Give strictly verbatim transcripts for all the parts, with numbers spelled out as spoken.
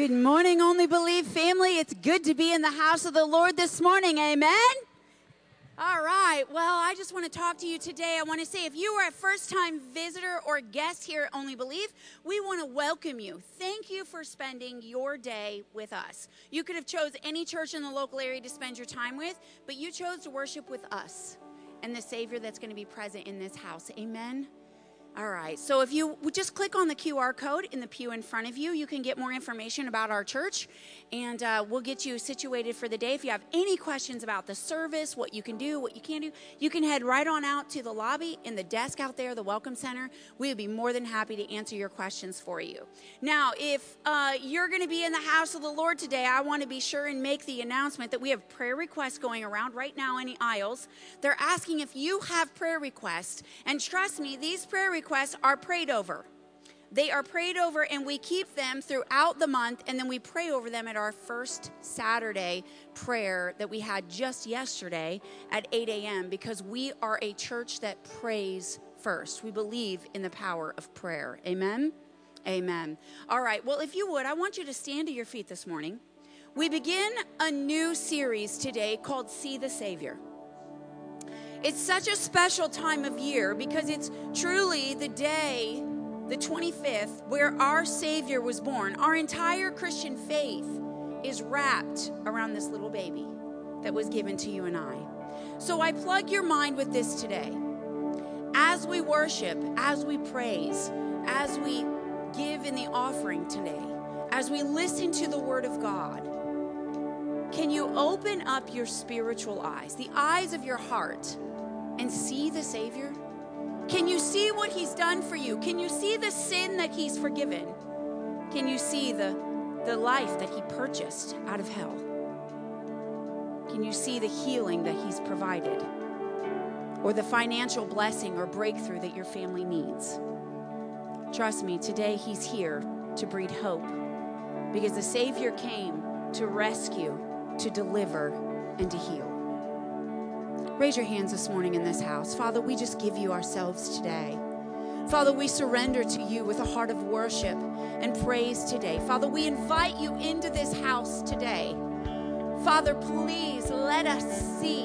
Good morning, Only Believe family. It's good to be in the house of the Lord this morning. Amen? All right. Well, I just want to talk to you today. I want to say if you are a first-time visitor or guest here at Only Believe, we want to welcome you. Thank you for spending your day with us. You could have chose any church in the local area to spend your time with, but you chose to worship with us and the Savior that's going to be present in this house. Amen? All right, so if you would just click on the Q R code in the pew in front of you, you can get more information about our church, and uh, we'll get you situated for the day. If you have any questions about the service, what you can do, what you can't do, you can head right on out to the lobby and the desk out there, the Welcome Center. We would be more than happy to answer your questions for you. Now, if uh, you're going to be in the house of the Lord today, I want to be sure and make the announcement that we have prayer requests going around right now in the aisles. They're asking if you have prayer requests, and trust me, these prayer requests requests are prayed over. They are prayed over, and we keep them throughout the month, and then we pray over them at our first Saturday prayer that we had just yesterday at eight a.m. because we are a church that prays first. We believe in the power of prayer. Amen? Amen. All right. Well, if you would, I want you to stand to your feet this morning. We begin a new series today called See the Savior. It's such a special time of year because it's truly the day, the twenty-fifth, where our Savior was born. Our entire Christian faith is wrapped around this little baby that was given to you and I. So I plug your mind with this today. As we worship, as we praise, as we give in the offering today, as we listen to the Word of God, can you open up your spiritual eyes, the eyes of your heart, and see the Savior? Can you see what he's done for you? Can you see the sin that he's forgiven? Can you see the, the life that he purchased out of hell? Can you see the healing that he's provided? Or the financial blessing or breakthrough that your family needs? Trust me, today he's here to breed hope because the Savior came to rescue, to deliver, and to heal. Raise your hands this morning in this house. Father, we just give you ourselves today. Father, we surrender to you with a heart of worship and praise today. Father, we invite you into this house today. Father, please let us see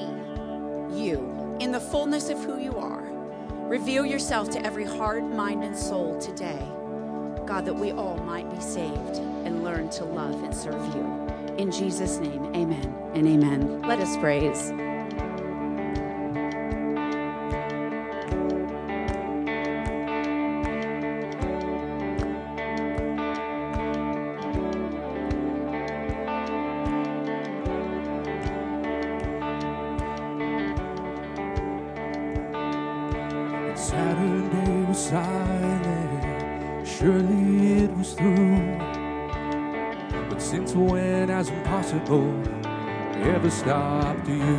you in the fullness of who you are. Reveal yourself to every heart, mind, and soul today. God, that we all might be saved and learn to love and serve you. In Jesus' name, amen and amen. Let us praise. Saturday was silent, surely it was through. But since when has impossible ever stopped you?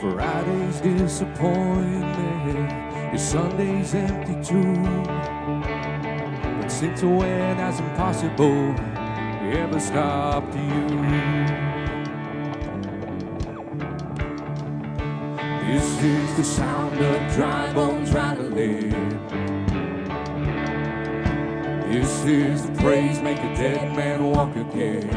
Friday's disappointment is Sunday's empty tomb. But since when has impossible ever stopped you? This is the sound of dry bones rattling. This is the praise, make a dead man walk again.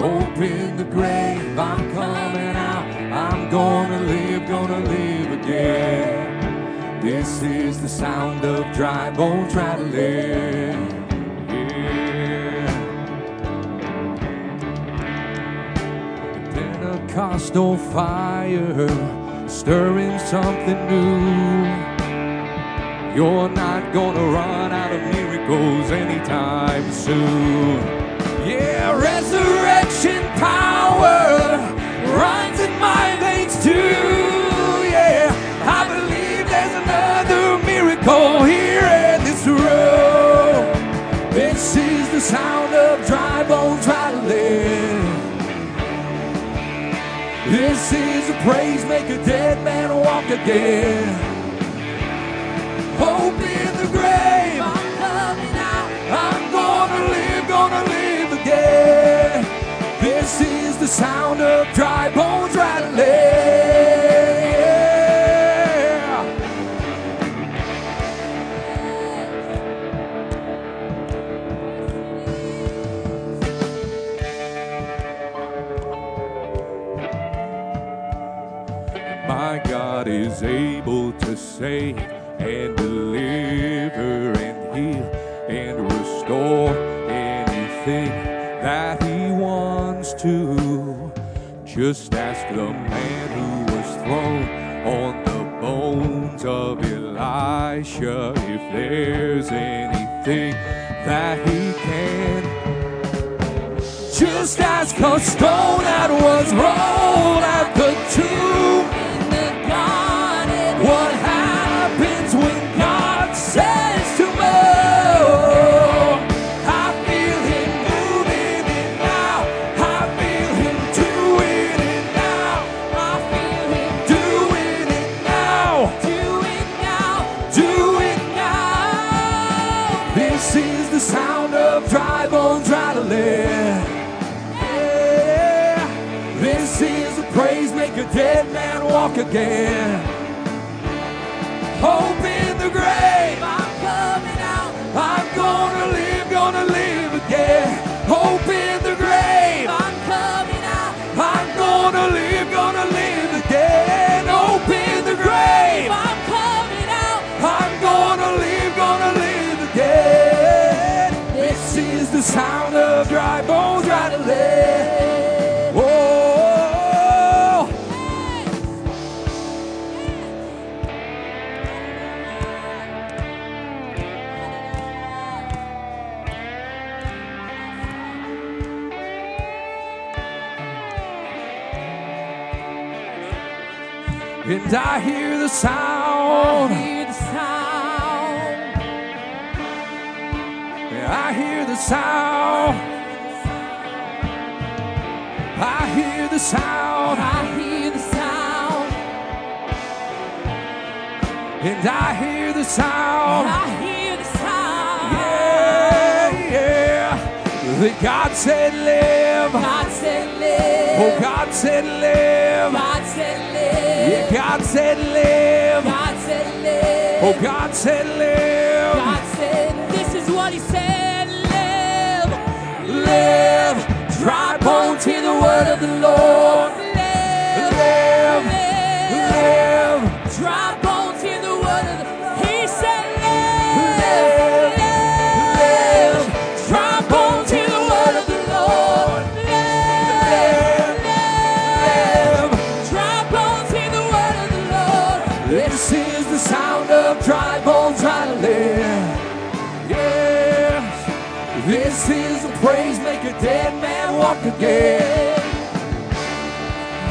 Open the grave, I'm coming out. I'm gonna live, gonna live again. This is the sound of dry bones rattling. Yeah. Pentecostal fire, stirring something new. You're not gonna run out of miracles anytime soon. Yeah, resurrection power runs in my veins too. Yeah, I believe there's another miracle here in this room. This is the sound of dry bones rattling. This is the praise, make a dead man walk again. Hope in the grave, I'm coming out. I'm gonna live, gonna live again. This is the sound of dry bones rattling. Yeah. God is able to save and deliver and heal and restore anything that he wants to. Just ask the man who was thrown on the bones of Elisha if there's anything that he can. Just ask a stone that was rolled at the tomb. What happens when God says to move? I feel him moving it now. I feel him doing it now. I feel him doing it now. Do it now. Do it now. This is the sound of dry bones rattling. Yeah. This is the praise make a dead man walk again. Hope in the grave, I'm coming out. I'm gonna live, gonna live again. Hope in the grave, I'm coming out. I'm gonna live, gonna live again. Hope in the grave, I'm coming out. I'm gonna live, gonna live again. This is the sound of dry bones rattling. And I hear the sound. I hear the sound. I hear the sound. I hear the sound. I hear the sound. And I hear the sound. I hear the sound. Yeah, yeah. That God said live. God said live. Oh, God said live. God said live. Yeah, God said live. God said live. Oh, God said live. God said, this is what he said, live. Live. Dry bones, hear the word of the Lord. Live. Live. Live. Dry bones, hear the word of the Lord. He said live. Live. Live. Dry bones, hear the word of the Lord. Live. Live. Dry bones, this is the sound of dry bones rattling. Yeah. This is the praise make a dead man walk again.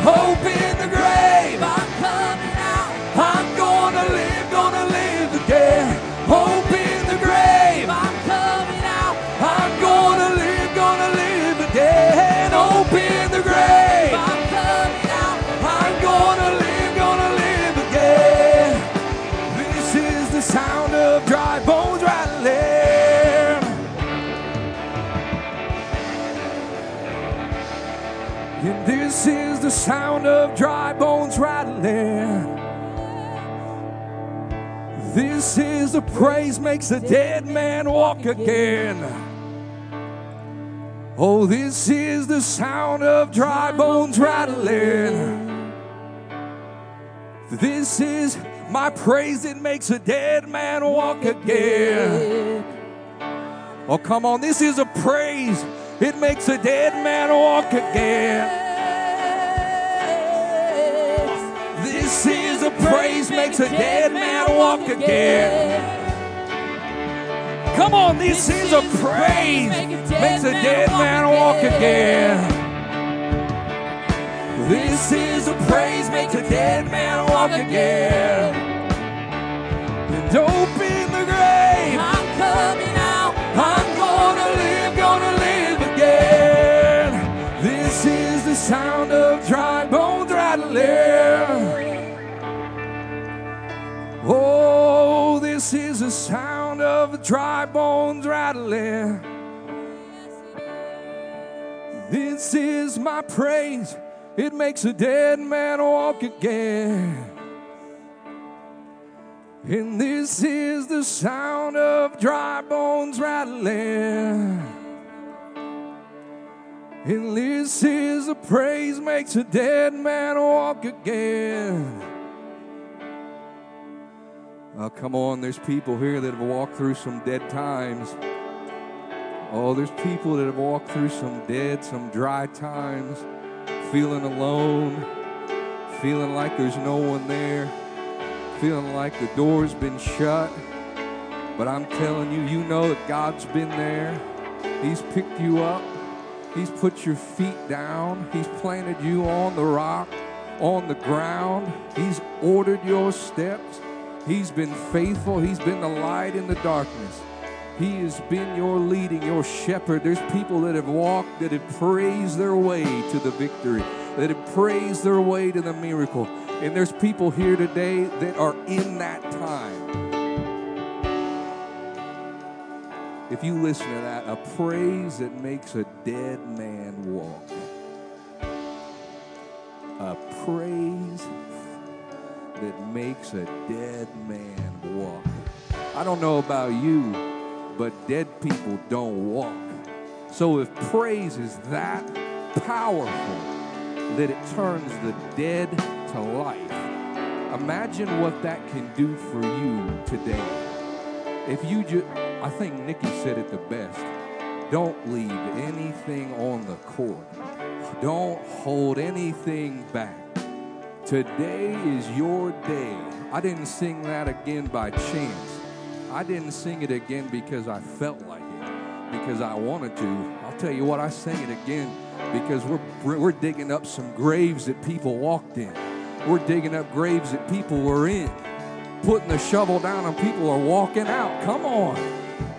Hope in the grave. I'm coming out. I'm gonna live, gonna live again. Hope in the grave. I'm coming out. I'm gonna live, gonna live again. Hope in the grave. I'm coming out. I'm gonna live, gonna live. The sound of dry bones rattling. And this is the sound of dry bones rattling. This is the praise makes the dead man walk again. Oh, this is the sound of dry bones rattling. This is my praise, it makes a dead man walk again. Oh, come on, this is a praise. It makes a dead man walk again. This is a praise, makes a dead man walk again. Come on, this is a praise, makes a dead man walk again. This is a praise, make a dead man walk again. And open the grave. I'm coming out. I'm gonna live, gonna live again. This is the sound of dry bones rattling. Oh, this is the sound of dry bones rattling. This is my praise. It makes a dead man walk again. And this is the sound of dry bones rattling. And this is the praise makes a dead man walk again. Uh, come on, there's people here that have walked through some dead times. Oh, there's people that have walked through some dead, some dry times, feeling alone, feeling like there's no one there, feeling like the door's been shut. But I'm telling you, you know that God's been there. He's picked you up. He's put your feet down. He's planted you on the rock, on the ground. He's ordered your steps. He's been faithful. He's been the light in the darkness. He has been your leading, your shepherd. There's people that have walked, that have praised their way to the victory, that have praised their way to the miracle. And there's people here today that are in that time. If you listen to that, a praise that makes a dead man walk. A praise that makes a dead man walk. I don't know about you, but dead people don't walk. So if praise is that powerful that it turns the dead to life, imagine what that can do for you today. If you just, I think Nikki said it the best, don't leave anything on the court. Don't hold anything back. Today is your day. I didn't sing that again by chance. I didn't sing it again because I felt like it, because I wanted to. I'll tell you what, I sang it again because we're we're digging up some graves that people walked in. We're digging up graves that people were in, putting the shovel down, and people are walking out. Come on.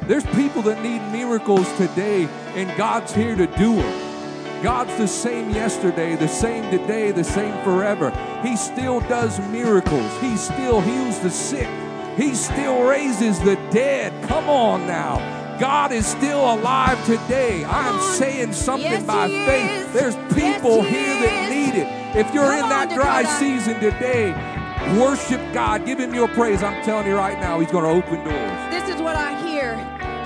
There's people that need miracles today, and God's here to do them. God's the same yesterday, the same today, the same forever. He still does miracles. He still heals the sick. He still raises the dead. Come on now. God is still alive today. I'm saying something yes, by faith. Is. There's people yes, he here is. That need it. If you're Come in that on, dry Dakota. Season today, worship God. Give him your praise. I'm telling you right now, he's going to open doors. This is what I hear.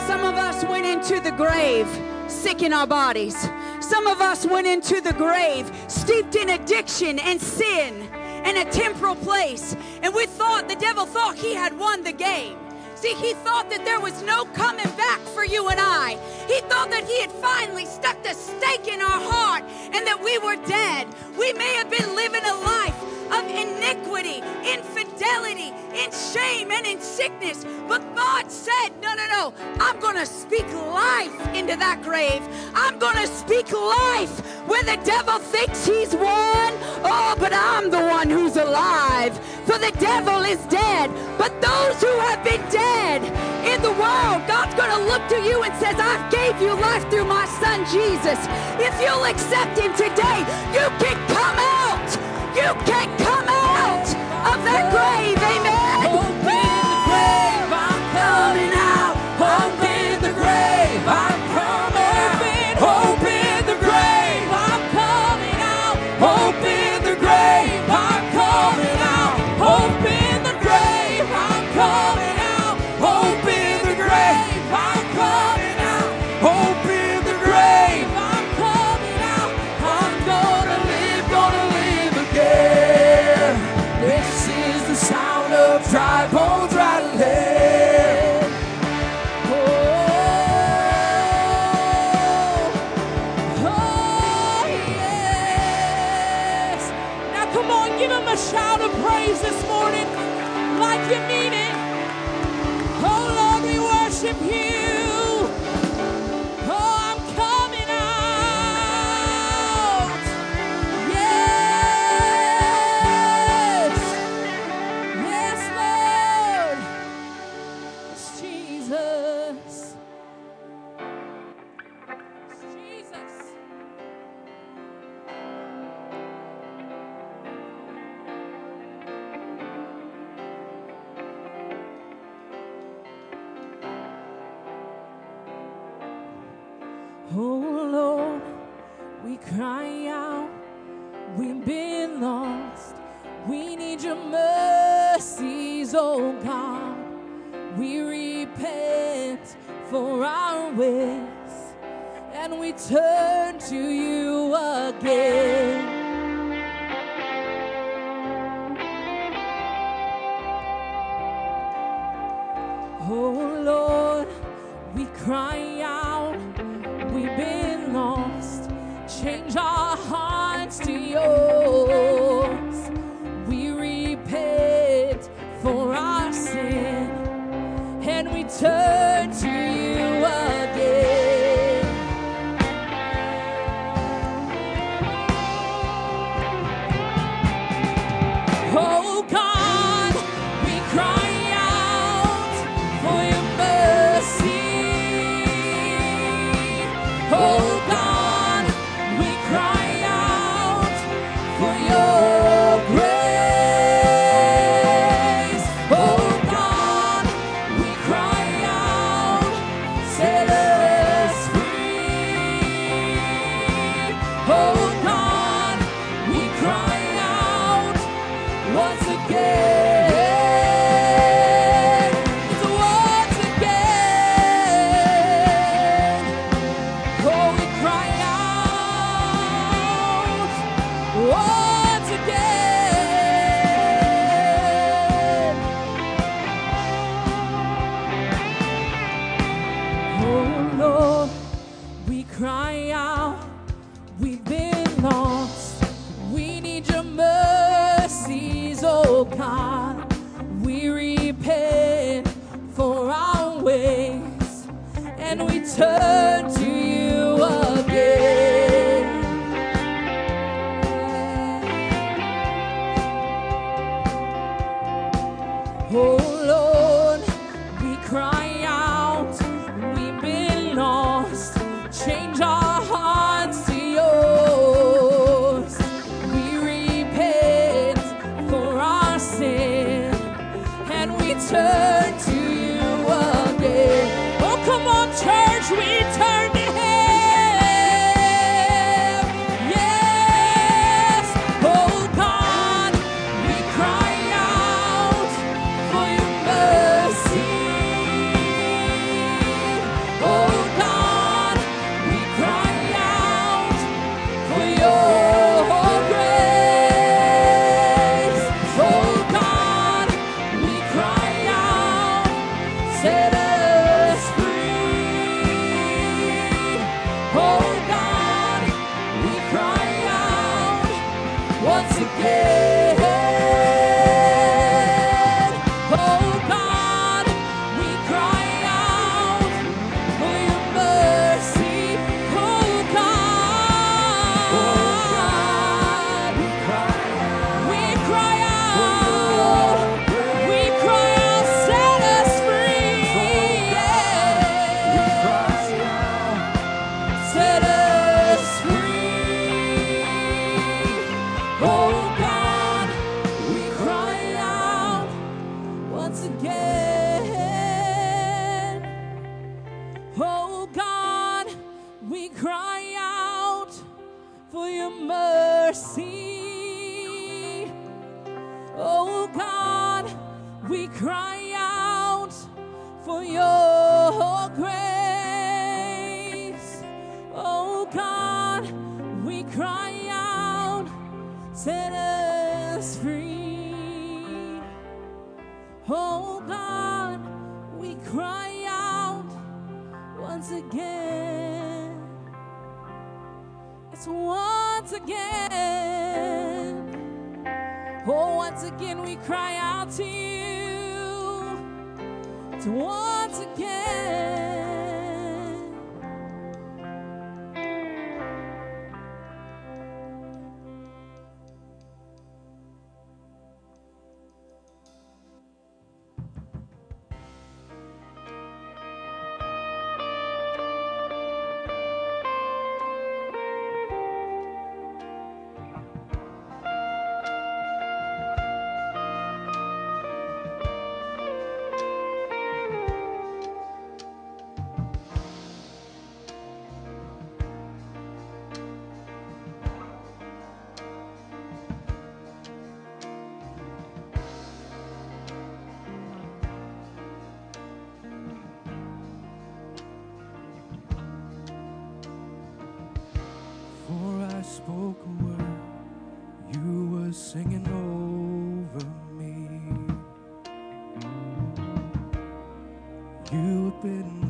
Some of us went into the grave sick in our bodies. Some of us went into the grave steeped in addiction and sin. And a temporal place. And we thought, the devil thought he had won the game. See, he thought that there was no coming back for you and I. He thought that he had finally stuck the stake in our heart and that we were dead. We may have been living a life of iniquity, infidelity, in shame, and in sickness. But God said, no, no, no, I'm going to speak life into that grave. I'm going to speak life where the devil thinks he's won. Oh, but I'm the one who's alive. For the devil is dead. But those who have been dead in the world, God's going to look to you and says, I gave you life through my son, Jesus. If you'll accept him today, you can come out. You can come out of that grave, amen. Hope in the grave, I'm coming out. Hope in the grave, I'm coming out. Hope in the grave, I'm coming out. Hope in the grave, I'm coming out. Hope in the grave, I'm coming out. Hope in the grave, I'm coming out. Hope in the grave, I'm coming out. I'm gonna live, gonna live again. This is the sound of dry bones rattling. Oh, oh yes. Now come on, give him a shout of praise this morning like you mean it. Oh Lord, we worship you. Oh, I'm coming out. Yes. Yes, Lord. It's Jesus. It's Jesus. Oh Lord, we cry out, we've been lost. We need your mercies, oh God. We repent for our ways, and we turn to you again. change our hearts to yours. We repent for our sin, and we turn to you again.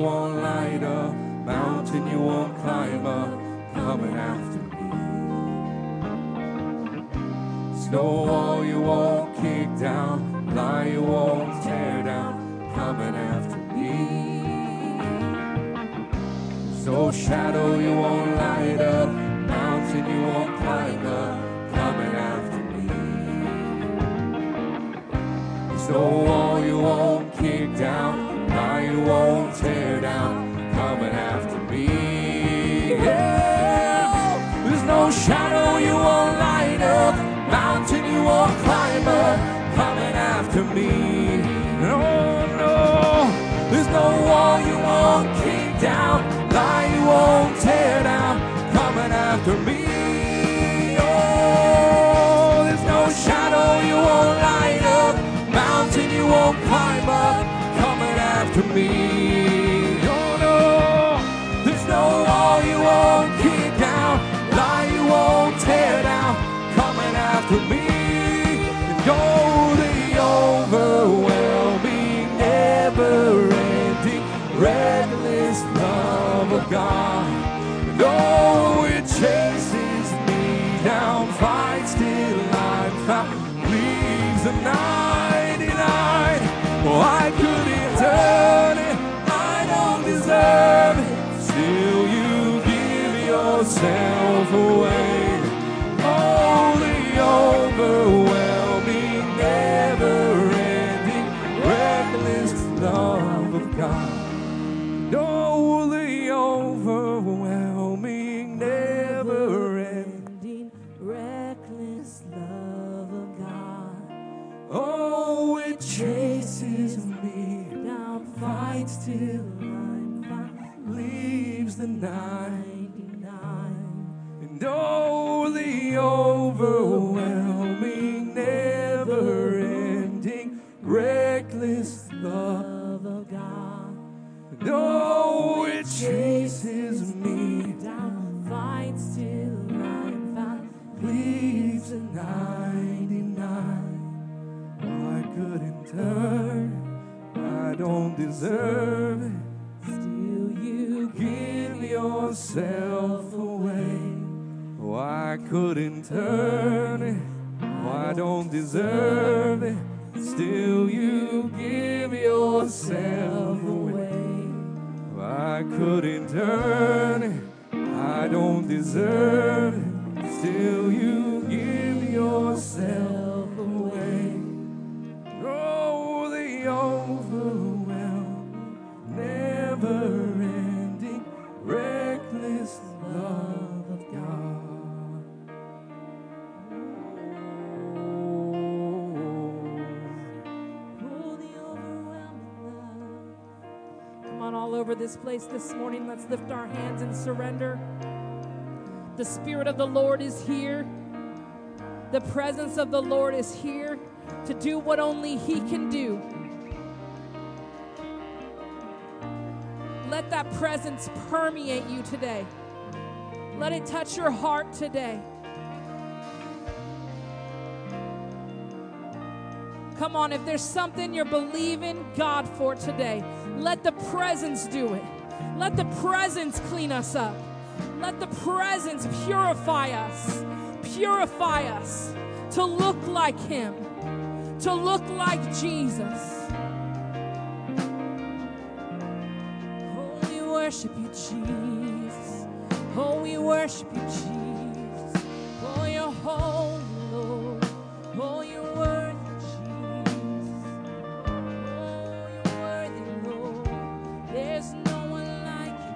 won't light up, mountain you won't climb up, coming after me. There's no wall you won't kick down, lie you won't tear down, coming after me. There's no shadow you won't light up, mountain you won't climb up, coming after me. So all you won't kick down, now you won't tear down, coming after me. Yeah. There's no shadow you won't light up, mountain you won't climb up, coming after me. No, no. There's no wall you won't kick down, lie you won't tear down, coming after me. Shadow you won't light up, mountain you won't climb up, coming after me. Oh no, there's no wall you won't kick down, lie you won't tear down, coming after me. And oh, the overwhelming, never-ending, reckless love of God. And oh, it chases me down, fights till leaves the ninety-nine. Oh, I couldn't turn it, I don't deserve it, still you give yourself away. Oh, the overwhelming, never-ending, this love of God. Oh, it chases me down, fights till I'm found, leaves the ninety-nine. And oh, the overwhelming, never-ending, reckless love of God. And oh, it chases me down, fights till I'm found, leaves the ninety-nine. I couldn't turn, I don't deserve it. Still you give yourself away. Oh, I couldn't turn it, oh, I don't deserve it. Still you give yourself away. Oh, I couldn't turn it, I don't deserve it. Still you give yourself overwhelmed, never-ending, reckless love of God. Oh, oh, the overwhelming love. Come on, all over this place this morning, let's lift our hands and surrender. The Spirit of the Lord is here. The presence of the Lord is here to do what only He can do. Let that presence permeate you today. Let it touch your heart today. Come on, if there's something you're believing God for today, let the presence do it. Let the presence clean us up. Let the presence purify us. Purify us to look like Him, to look like Jesus. We worship you, Jesus. Oh, we worship you, Jesus. Oh, you're holy, Lord. Oh, you're worthy, Jesus. Oh, you're worthy, Lord. There's no one like you,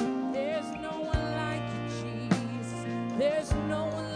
Jesus. There's no one like you, Jesus. There's no one like you, Jesus. There's no one like you.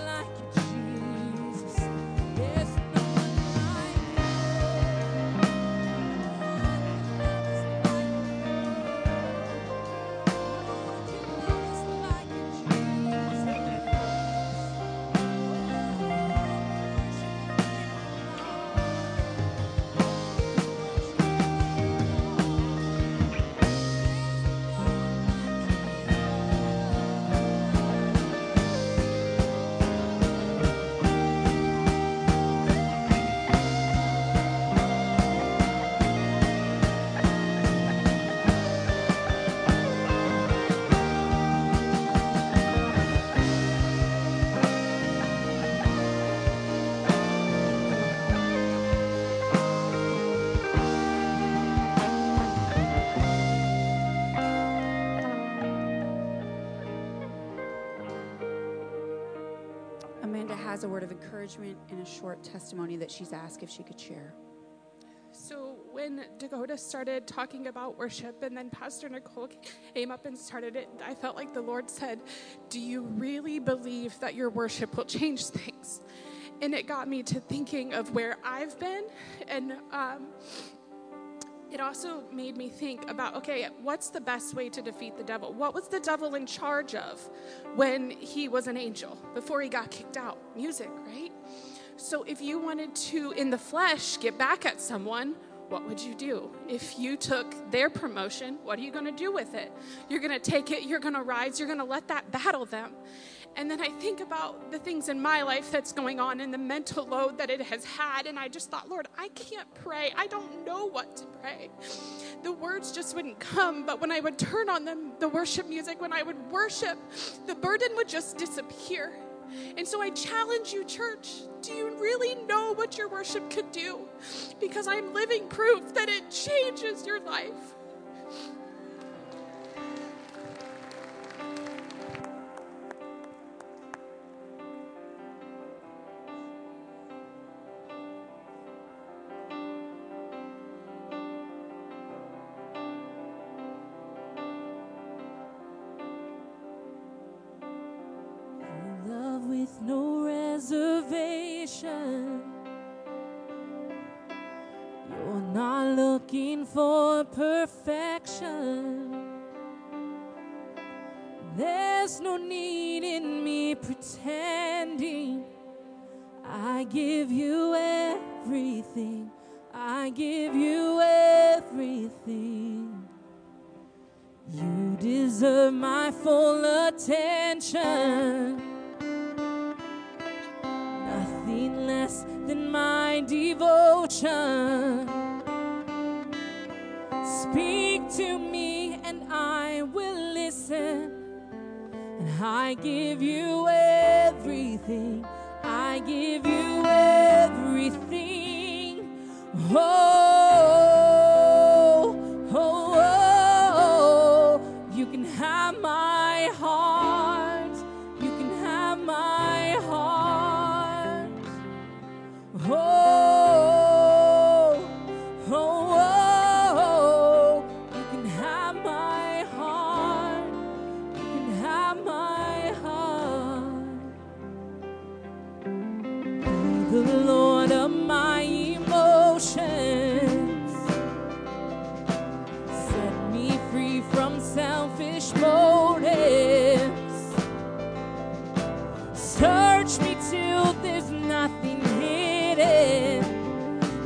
Has a word of encouragement and a short testimony that she's asked if she could share. So when Dakota started talking about worship and then Pastor Nicole came up and started it, I felt like the Lord said, do you really believe that your worship will change things? And it got me to thinking of where I've been, and um, it also made me think about, okay, what's the best way to defeat the devil? What was the devil in charge of when he was an angel, before he got kicked out? Music, right? So if you wanted to, in the flesh, get back at someone, what would you do? If you took their promotion, what are you going to do with it? You're going to take it, you're going to rise, you're going to let that battle them. And then I think about the things in my life that's going on and the mental load that it has had. And I just thought, Lord, I can't pray. I don't know what to pray. The words just wouldn't come. But when I would turn on them, the worship music, when I would worship, the burden would just disappear. And so I challenge you, church, do you really know what your worship could do? Because I'm living proof that it changes your life. No rest. perfection. You're not looking for perfection. There's no need in me pretending. I give you everything. I give you everything. You deserve my full attention. Nothing less than my devotion. Speak to me and I will listen. I give you everything. I give you everything. Oh, oh, oh, oh. You can have my heart. You can have my heart. Oh, oh, oh, oh. You can have my heart. You can have my heart. The Lord of my emotions, set me free from selfish motives. Search me till there's nothing hidden,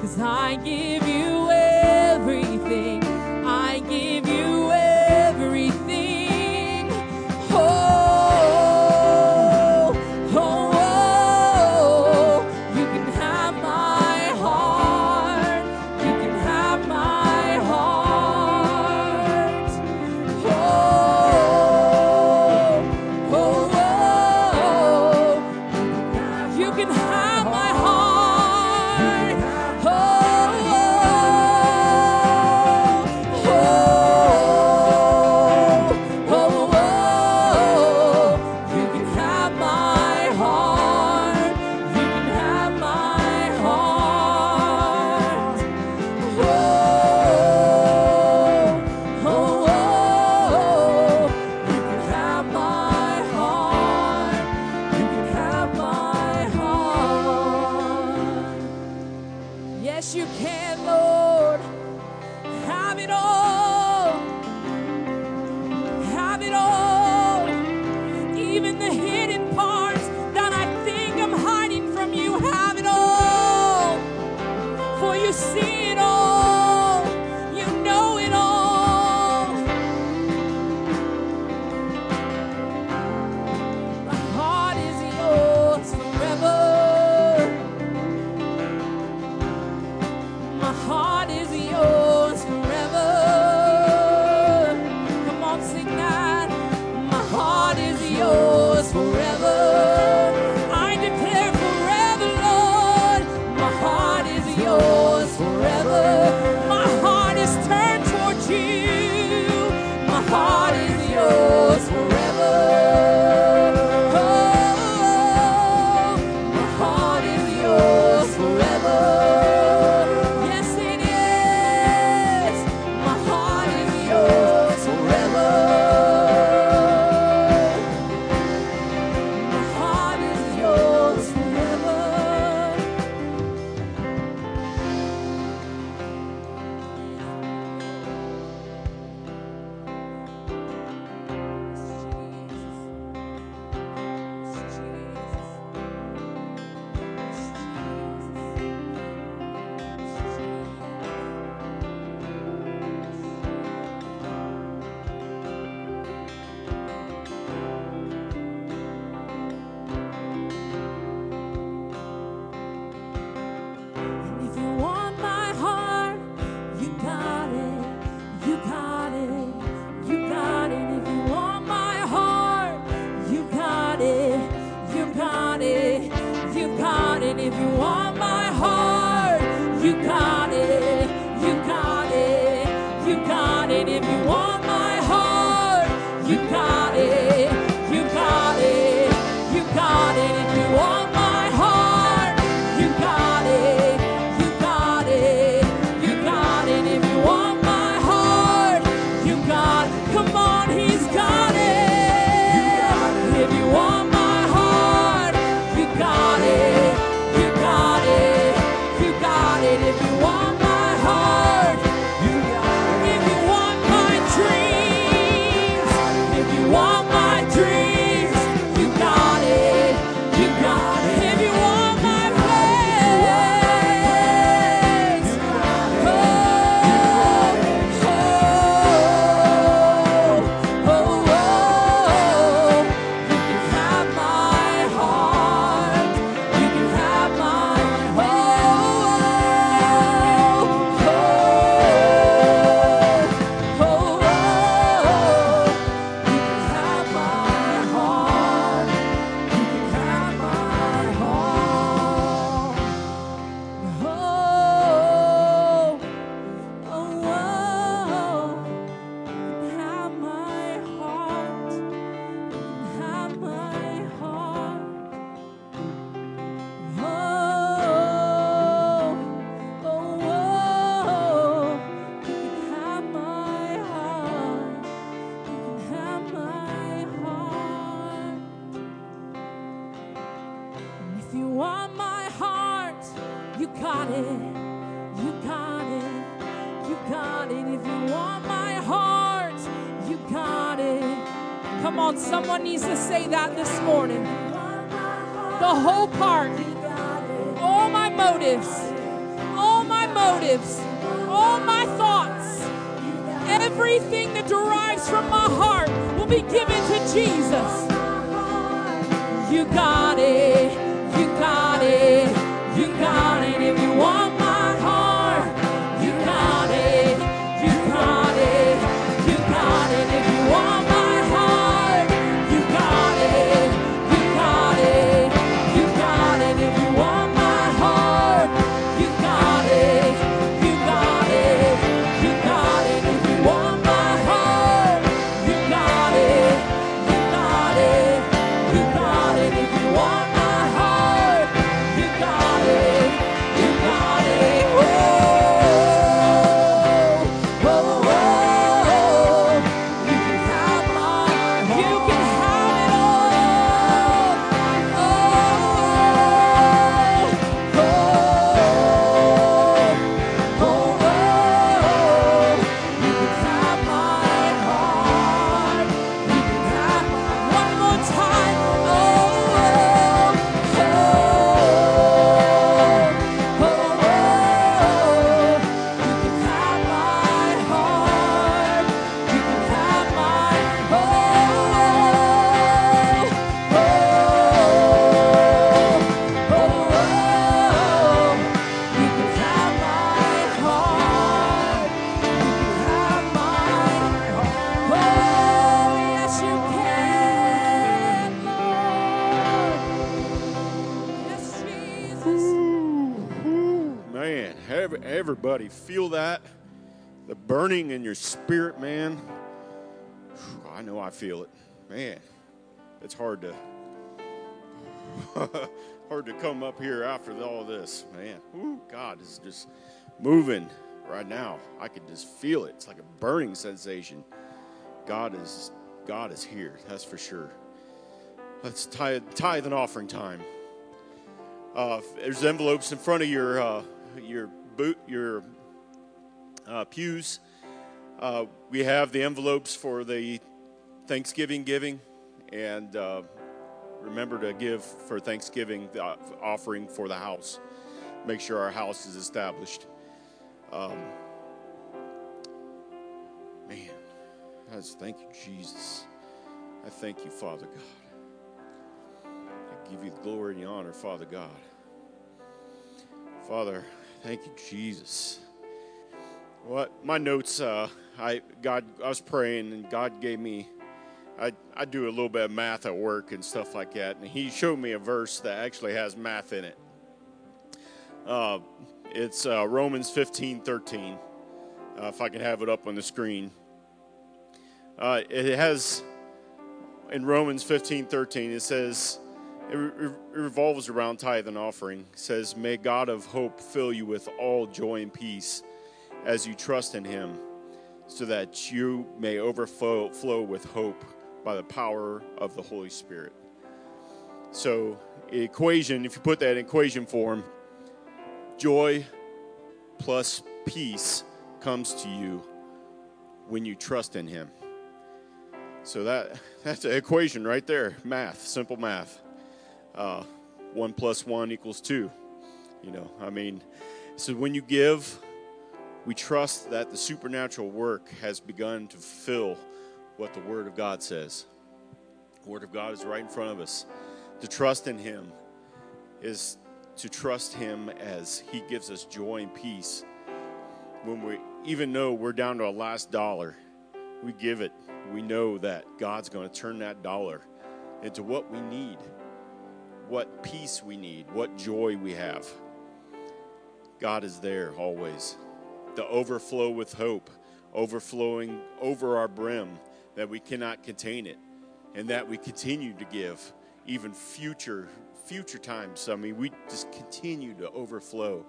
'cause I give you everything. I give you everything. Oh, If you want my heart, you got it, you got it, you got it. If you want my heart, you got it. Come on, someone needs to say that this morning. The whole part, all my motives, all my motives, all my thoughts, everything that derives from my heart will be given to Jesus. You got it, you got it, you got it. If you want my heart, you got it, you got it, you got it. If you want my heart, you got it, you got it, you got it. If you want my heart, you got it, you got it, you got it. If you want my heart, you got it, you got it, you got it. Want my heart, you got it, you got it. Oh, oh, oh, oh. You can have my heart, you can have it all. Oh, oh, oh, oh, oh. You can have my heart, you can have my heart. One more time, oh. Everybody feel that, the burning in your spirit, man. I know I feel it, man. It's hard to hard to come up here after all this, man. Ooh, God is just moving right now. I could just feel it. It's like a burning sensation. God is God is here. That's for sure. Let's tithe, tithe and offering time. Uh, there's envelopes in front of your uh, your. your uh, pews. Uh, we have the envelopes for the Thanksgiving giving, and uh, remember to give for Thanksgiving, the offering for the house. Make sure our house is established. Um, man, guys, thank you, Jesus. I thank you, Father God. I give you the glory and the honor, Father God. Father, thank you, Jesus. What my notes? Uh, I God, I was praying, and God gave me. I I do a little bit of math at work and stuff like that, and He showed me a verse that actually has math in it. Uh, it's uh, Romans fifteen thirteen. Uh, if I could have it up on the screen, uh, it has in Romans fifteen thirteen. It says. It revolves around tithe and offering. It says, may God of hope fill you with all joy and peace as you trust in Him, so that you may overflow flow with hope by the power of the Holy Spirit. So equation, if you put that in equation form, joy plus peace comes to you when you trust in Him. So that that's an equation right there, math, simple math. Uh, one plus one equals two. You know, I mean, so when you give, we trust that the supernatural work has begun to fulfill what the Word of God says. The Word of God is right in front of us. To trust in Him is to trust Him as He gives us joy and peace. When we, even though we're down to our last dollar, we give it. We know that God's going to turn that dollar into what we need. What peace we need, what joy we have. God is there always. The overflow with hope, overflowing over our brim, that we cannot contain it, and that we continue to give, even future future times. I mean, we just continue to overflow.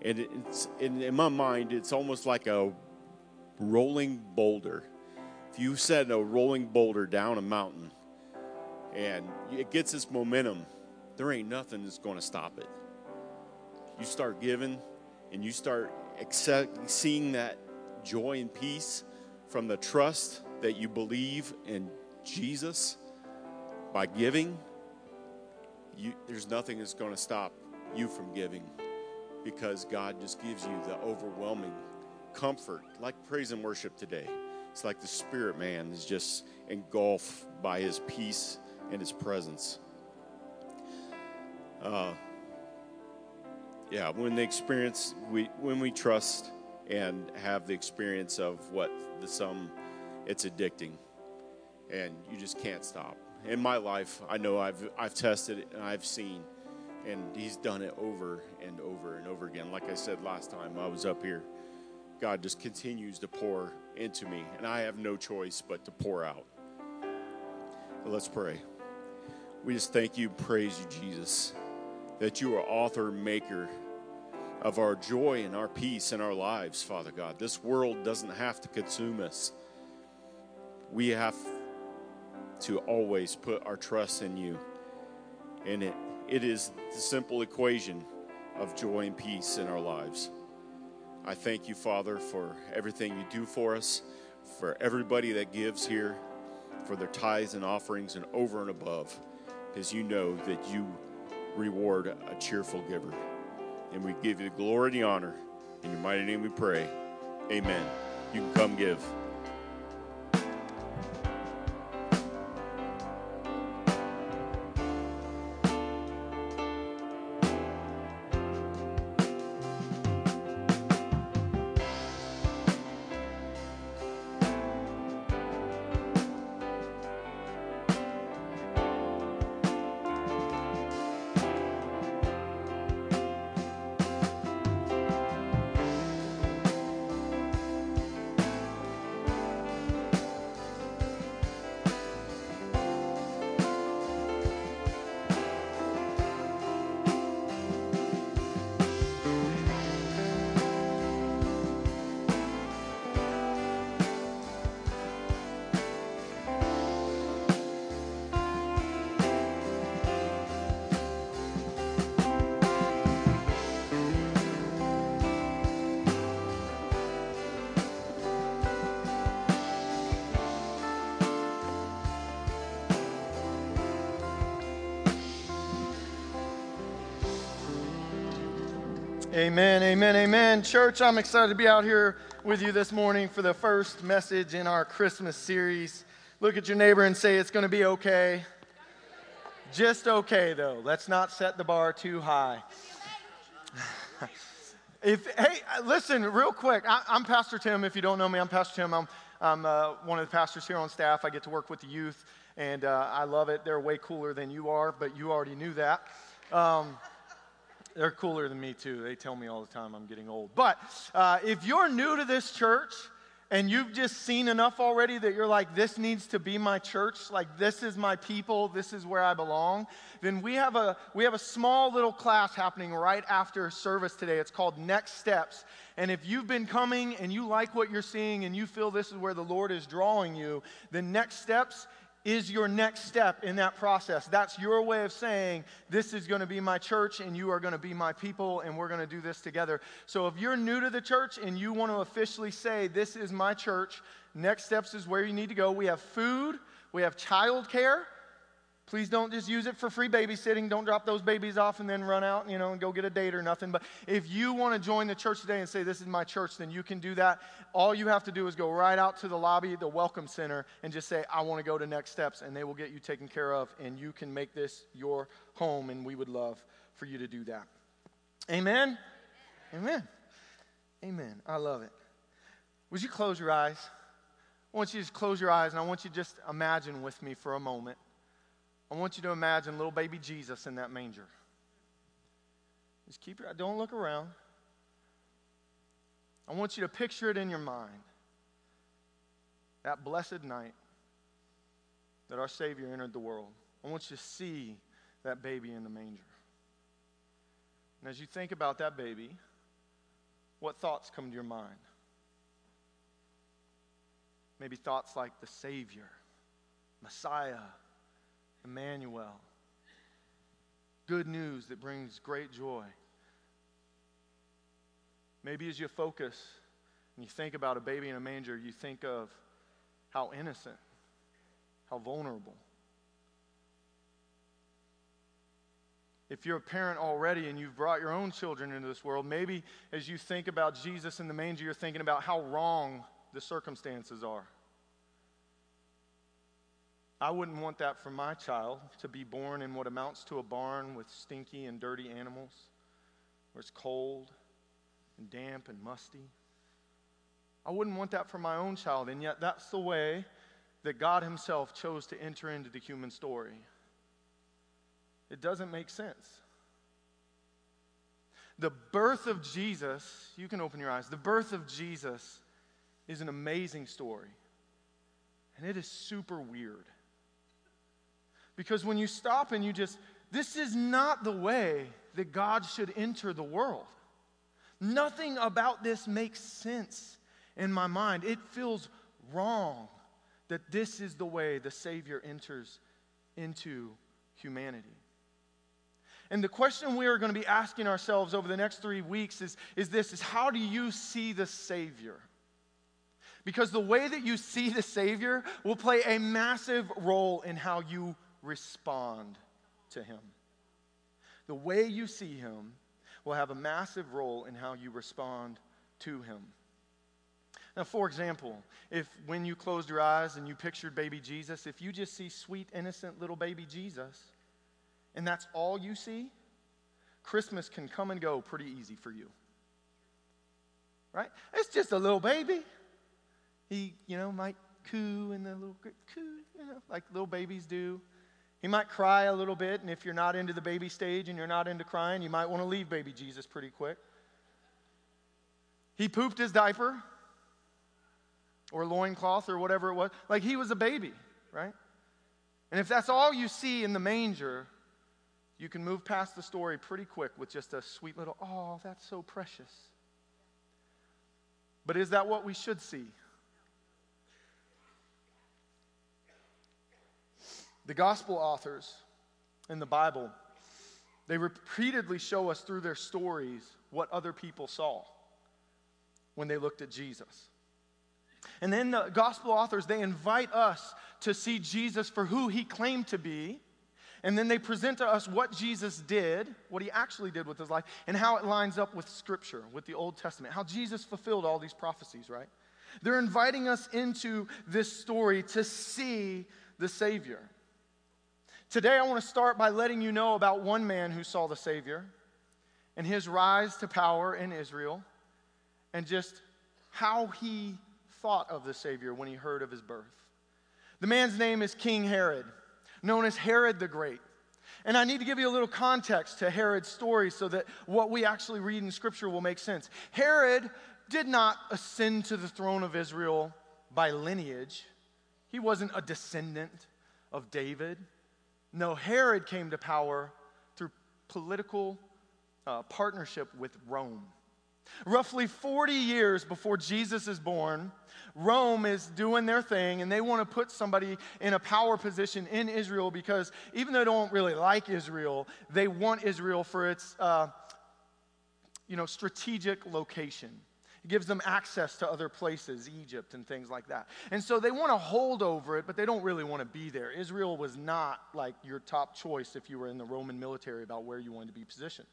And it's, in, in my mind, it's almost like a rolling boulder. If you set a rolling boulder down a mountain, and it gets its momentum, there ain't nothing that's going to stop it. You start giving and you start accept, seeing that joy and peace from the trust that you believe in Jesus by giving, you, there's nothing that's going to stop you from giving, because God just gives you the overwhelming comfort, like praise and worship today. It's like the spirit man is just engulfed by his peace and his presence. Uh, yeah, when the experience, we when we trust and have the experience of what the sum, it's addicting, and you just can't stop. In my life, I know I've I've tested it and I've seen, and He's done it over and over and over again. Like I said last time I was up here, God just continues to pour into me, and I have no choice but to pour out. Let's pray. We just thank you, praise you, Jesus, that you are author, maker of our joy and our peace and our lives, Father God. This world doesn't have to consume us. We have to always put our trust in you. And it, it is the simple equation of joy and peace in our lives. I thank you, Father, for everything you do for us, for everybody that gives here, for their tithes and offerings and over and above, because you know that you reward a cheerful giver. And we give you the glory and the honor. In your mighty name we pray. Amen. You can come give. Amen, amen, amen. Church, I'm excited to be out here with you this morning for the first message in our Christmas series. Look at your neighbor and say, it's going to be okay. Just okay, though. Let's not set the bar too high. If hey, listen, real quick. I, I'm Pastor Tim. If you don't know me, I'm Pastor Tim. I'm, I'm uh, one of the pastors here on staff. I get to work with the youth, and uh, I love it. They're way cooler than you are, but you already knew that. Um They're cooler than me, too. They tell me all the time I'm getting old. But uh, if you're new to this church and you've just seen enough already that you're like, this needs to be my church, like this is my people, this is where I belong, then we have a we have a small little class happening right after service today. It's called Next Steps. And if you've been coming and you like what you're seeing and you feel this is where the Lord is drawing you, then Next Steps is your next step in that process. That's your way of saying, this is going to be my church and you are going to be my people and we're going to do this together. So if you're new to the church and you want to officially say, this is my church, Next Steps is where you need to go. We have food. We have childcare. Please don't just use it for free babysitting. Don't drop those babies off and then run out, you know, and go get a date or nothing. But if you want to join the church today and say, this is my church, then you can do that. All you have to do is go right out to the lobby, the Welcome Center, and just say, I want to go to Next Steps, and they will get you taken care of, and you can make this your home, and we would love for you to do that. Amen? Amen. Amen. I love it. Would you close your eyes? I want you to just close your eyes, and I want you to just imagine with me for a moment. I want you to imagine little baby Jesus in that manger. Just keep your, don't look around. I want you to picture it in your mind. That blessed night that our Savior entered the world. I want you to see that baby in the manger. And as you think about that baby, what thoughts come to your mind? Maybe thoughts like the Savior, Messiah, Emmanuel. good news that brings great joy. Maybe as you focus and you think about a baby in a manger, you think of how innocent, how vulnerable. If you're a parent already and you've brought your own children into this world, maybe as you think about Jesus in the manger, you're thinking about how wrong the circumstances are. I wouldn't want that for my child, to be born in what amounts to a barn with stinky and dirty animals, where it's cold and damp and musty. I wouldn't want that for my own child, and yet that's the way that God himself chose to enter into the human story. It doesn't make sense. The birth of Jesus, you can open your eyes, the birth of Jesus is an amazing story. And it is super weird. Because when you stop and you just, this is not the way that God should enter the world. Nothing about this makes sense in my mind. It feels wrong that this is the way the Savior enters into humanity. And the question we are going to be asking ourselves over the next three weeks is, is this, is how do you see the Savior? Because the way that you see the Savior will play a massive role in how you respond to him. The way you see him will have a massive role in how you respond to him. Now, for example, if when you closed your eyes and you pictured baby Jesus, if you just see sweet, innocent little baby Jesus, and that's all you see, Christmas can come and go pretty easy for you. Right? It's just a little baby. He, you know, might coo in the little coo, you know, like little babies do. He might cry a little bit, and if you're not into the baby stage and you're not into crying, you might want to leave baby Jesus pretty quick. He pooped his diaper or loincloth or whatever it was. Like, he was a baby, right? And if that's all you see in the manger, you can move past the story pretty quick with just a sweet little, oh, that's so precious. But is that what we should see? The gospel authors in the Bible, they repeatedly show us through their stories what other people saw when they looked at Jesus. And then the gospel authors, they invite us to see Jesus for who he claimed to be. And then they present to us what Jesus did, what he actually did with his life, and how it lines up with Scripture, with the Old Testament, how Jesus fulfilled all these prophecies, right? They're inviting us into this story to see the Savior. Today, I want to start by letting you know about one man who saw the Savior and his rise to power in Israel, and just how he thought of the Savior when he heard of his birth. The man's name is King Herod, known as Herod the Great. And I need to give you a little context to Herod's story so that what we actually read in Scripture will make sense. Herod did not ascend to the throne of Israel by lineage. He wasn't a descendant of David. No, Herod came to power through political uh, partnership with Rome. Roughly forty years before Jesus is born, Rome is doing their thing, and they want to put somebody in a power position in Israel because even though they don't really like Israel, they want Israel for its uh, you know, strategic location. It gives them access to other places, Egypt and things like that. And so they want to hold over it, but they don't really want to be there. Israel was not like your top choice if you were in the Roman military about where you wanted to be positioned.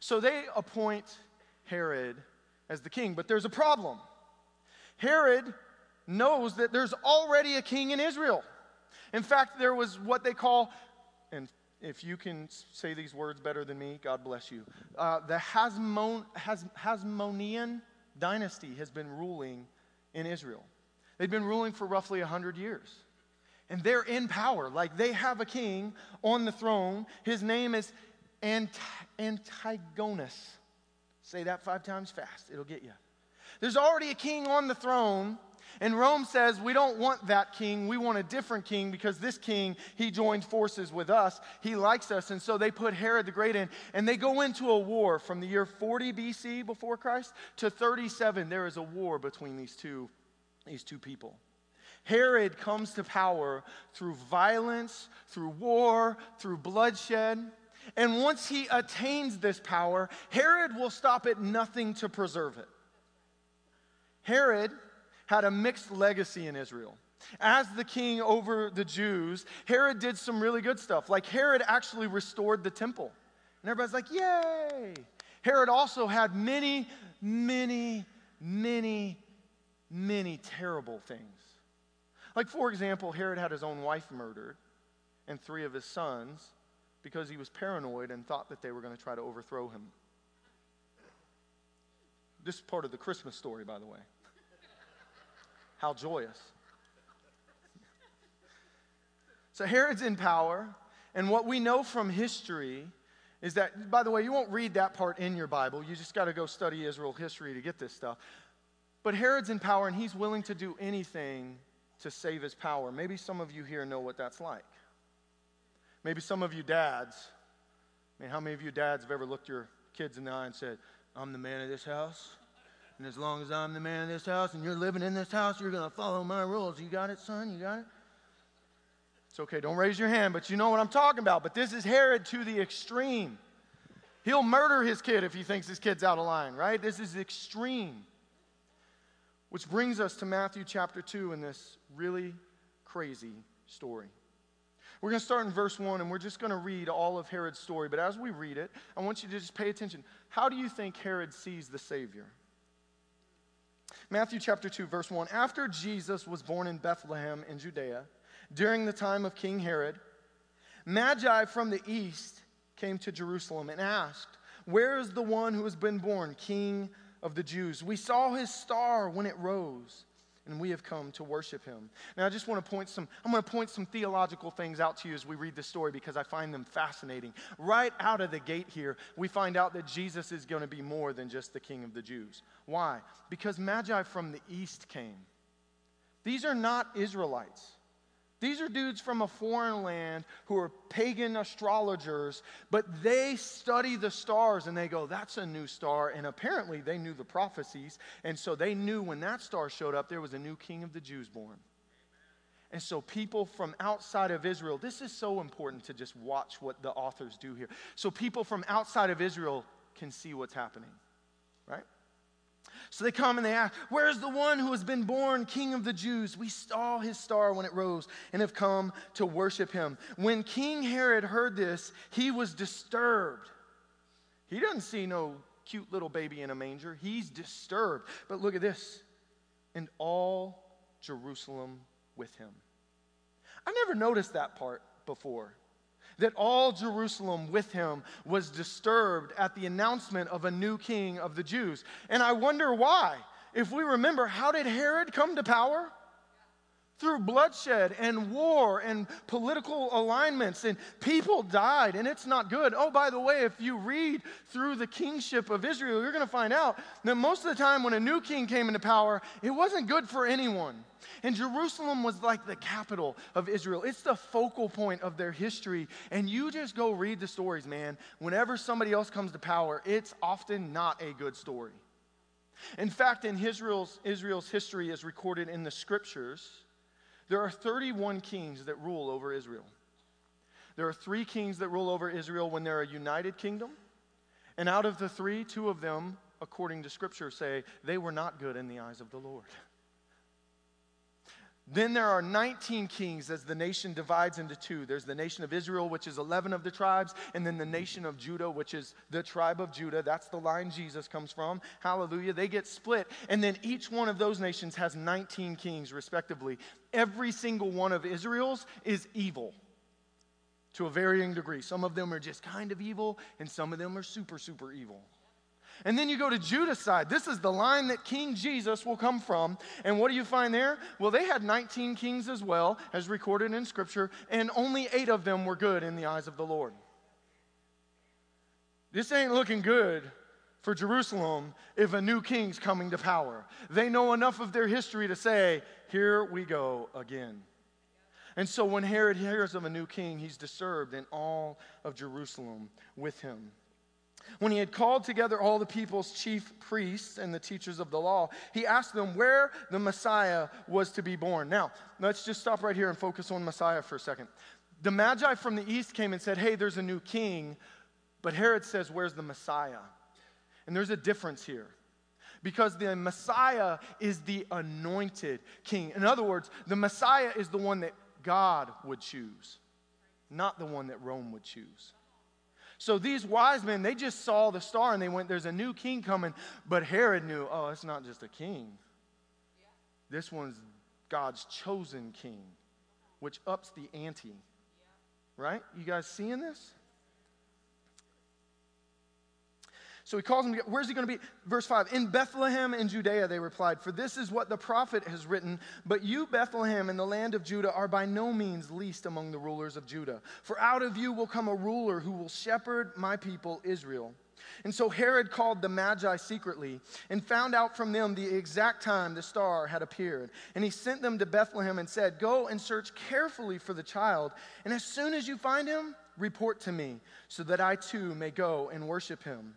So they appoint Herod as the king, but there's a problem. Herod knows that there's already a king in Israel. In fact, there was what they call, and if you can say these words better than me, God bless you, uh, the Hasmon, Has, Hasmonean dynasty has been ruling in Israel. They've been ruling for roughly one hundred years. And they're in power. Like, they have a king on the throne. His name is Ant- Antigonus. Say that five times fast. It'll get you. There's already a king on the throne. And Rome says, we don't want that king. We want a different king because this king, he joined forces with us. He likes us. And so they put Herod the Great in. And they go into a war from the year forty B C before Christ to thirty-seven. There is a war between these two, these two people. Herod comes to power through violence, through war, through bloodshed. And once he attains this power, Herod will stop at nothing to preserve it. Herod had a mixed legacy in Israel. As the king over the Jews, Herod did some really good stuff. Like, Herod actually restored the temple. And everybody's like, yay! Herod also had many, many, many, many terrible things. Like, for example, Herod had his own wife murdered and three of his sons because he was paranoid and thought that they were going to try to overthrow him. This is part of the Christmas story, by the way. How joyous. So Herod's in power, and what we know from history is that, by the way, you won't read that part in your Bible. You just got to go study Israel history to get this stuff. But Herod's in power, and he's willing to do anything to save his power. Maybe some of you here know what that's like. Maybe some of you dads, I mean, how many of you dads have ever looked your kids in the eye and said, I'm the man of this house, and as long as I'm the man of this house and you're living in this house, you're going to follow my rules. You got it, son? You got it? It's okay, don't raise your hand, but you know what I'm talking about. But this is Herod to the extreme. He'll murder his kid if he thinks his kid's out of line, right? This is extreme. Which brings us to Matthew chapter two in this really crazy story. We're going to start in verse one, and we're just going to read all of Herod's story. But as we read it, I want you to just pay attention. How do you think Herod sees the Savior? Matthew chapter two, verse one. After Jesus was born in Bethlehem in Judea, during the time of King Herod, Magi from the east came to Jerusalem and asked, where is the one who has been born, King of the Jews? We saw his star when it rose, and we have come to worship him. Now, I just want to point some, I'm going to point some theological things out to you as we read this story because I find them fascinating. Right out of the gate here, we find out that Jesus is going to be more than just the King of the Jews. Why? Because Magi from the east came. These are not Israelites. These are dudes from a foreign land who are pagan astrologers, but they study the stars and they go, that's a new star. And apparently they knew the prophecies. And so they knew when that star showed up, there was a new king of the Jews born. And so people from outside of Israel, this is so important to just watch what the authors do here. So people from outside of Israel can see what's happening, right? So they come and they ask, where's the one who has been born King of the Jews? We saw his star when it rose and have come to worship him. When King Herod heard this, he was disturbed. He doesn't see no cute little baby in a manger. He's disturbed. But look at this. And all Jerusalem with him. I never noticed that part before. That all Jerusalem with him was disturbed at the announcement of a new king of the Jews. And I wonder why. If we remember, how did Herod come to power? Through bloodshed and war and political alignments, and people died, and it's not good. Oh, by the way, if you read through the kingship of Israel, you're going to find out that most of the time when a new king came into power, it wasn't good for anyone. And Jerusalem was like the capital of Israel. It's the focal point of their history. And you just go read the stories, man. Whenever somebody else comes to power, it's often not a good story. In fact, in Israel's, Israel's history is recorded in the scriptures. There are thirty-one kings that rule over Israel. There are three kings that rule over Israel when they're a united kingdom. And out of the three, two of them, according to Scripture, say they were not good in the eyes of the Lord. Then there are nineteen kings as the nation divides into two. There's the nation of Israel, which is eleven of the tribes, and then the nation of Judah, which is the tribe of Judah. That's the line Jesus comes from. Hallelujah. They get split, and then each one of those nations has nineteen kings, respectively. Every single one of Israel's is evil to a varying degree. Some of them are just kind of evil, and some of them are super, super evil. And then you go to Judah's side. This is the line that King Jesus will come from. And what do you find there? Well, they had nineteen kings as well, as recorded in Scripture, and only eight of them were good in the eyes of the Lord. This ain't looking good for Jerusalem if a new king's coming to power. They know enough of their history to say, here we go again. And so when Herod hears of a new king, he's disturbed, and all of Jerusalem with him. When he had called together all the people's chief priests and the teachers of the law, he asked them where the Messiah was to be born. Now, let's just stop right here and focus on Messiah for a second. The Magi from the east came and said, hey, there's a new king. But Herod says, where's the Messiah? And there's a difference here. Because the Messiah is the anointed king. In other words, the Messiah is the one that God would choose, not the one that Rome would choose. So these wise men, they just saw the star and they went, there's a new king coming. But Herod knew, oh, it's not just a king. Yeah. This one's God's chosen king, which ups the ante. Yeah. Right? You guys seeing this? So he calls him, where's he going to be? Verse five, in Bethlehem in Judea, they replied, for this is what the prophet has written, but you, Bethlehem, in the land of Judah, are by no means least among the rulers of Judah. For out of you will come a ruler who will shepherd my people Israel. And so Herod called the Magi secretly and found out from them the exact time the star had appeared. And he sent them to Bethlehem and said, go and search carefully for the child, and as soon as you find him, report to me, so that I too may go and worship him.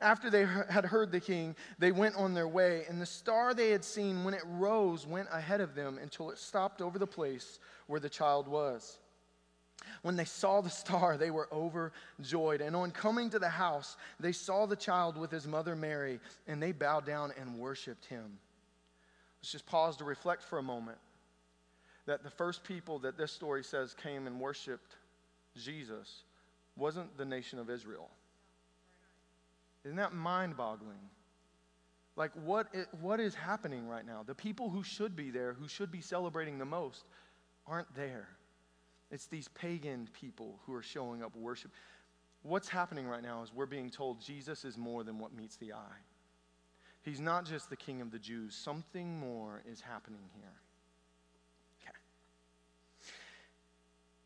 After they had heard the king, they went on their way, and the star they had seen when it rose went ahead of them until it stopped over the place where the child was. When they saw the star, they were overjoyed, and on coming to the house, they saw the child with his mother Mary, and they bowed down and worshiped him. Let's just pause to reflect for a moment that the first people that this story says came and worshiped Jesus wasn't the nation of Israel. Isn't that mind-boggling? Like, what is, what is happening right now? The people who should be there, who should be celebrating the most, aren't there. It's these pagan people who are showing up worship. What's happening right now is we're being told Jesus is more than what meets the eye. He's not just the King of the Jews. Something more is happening here.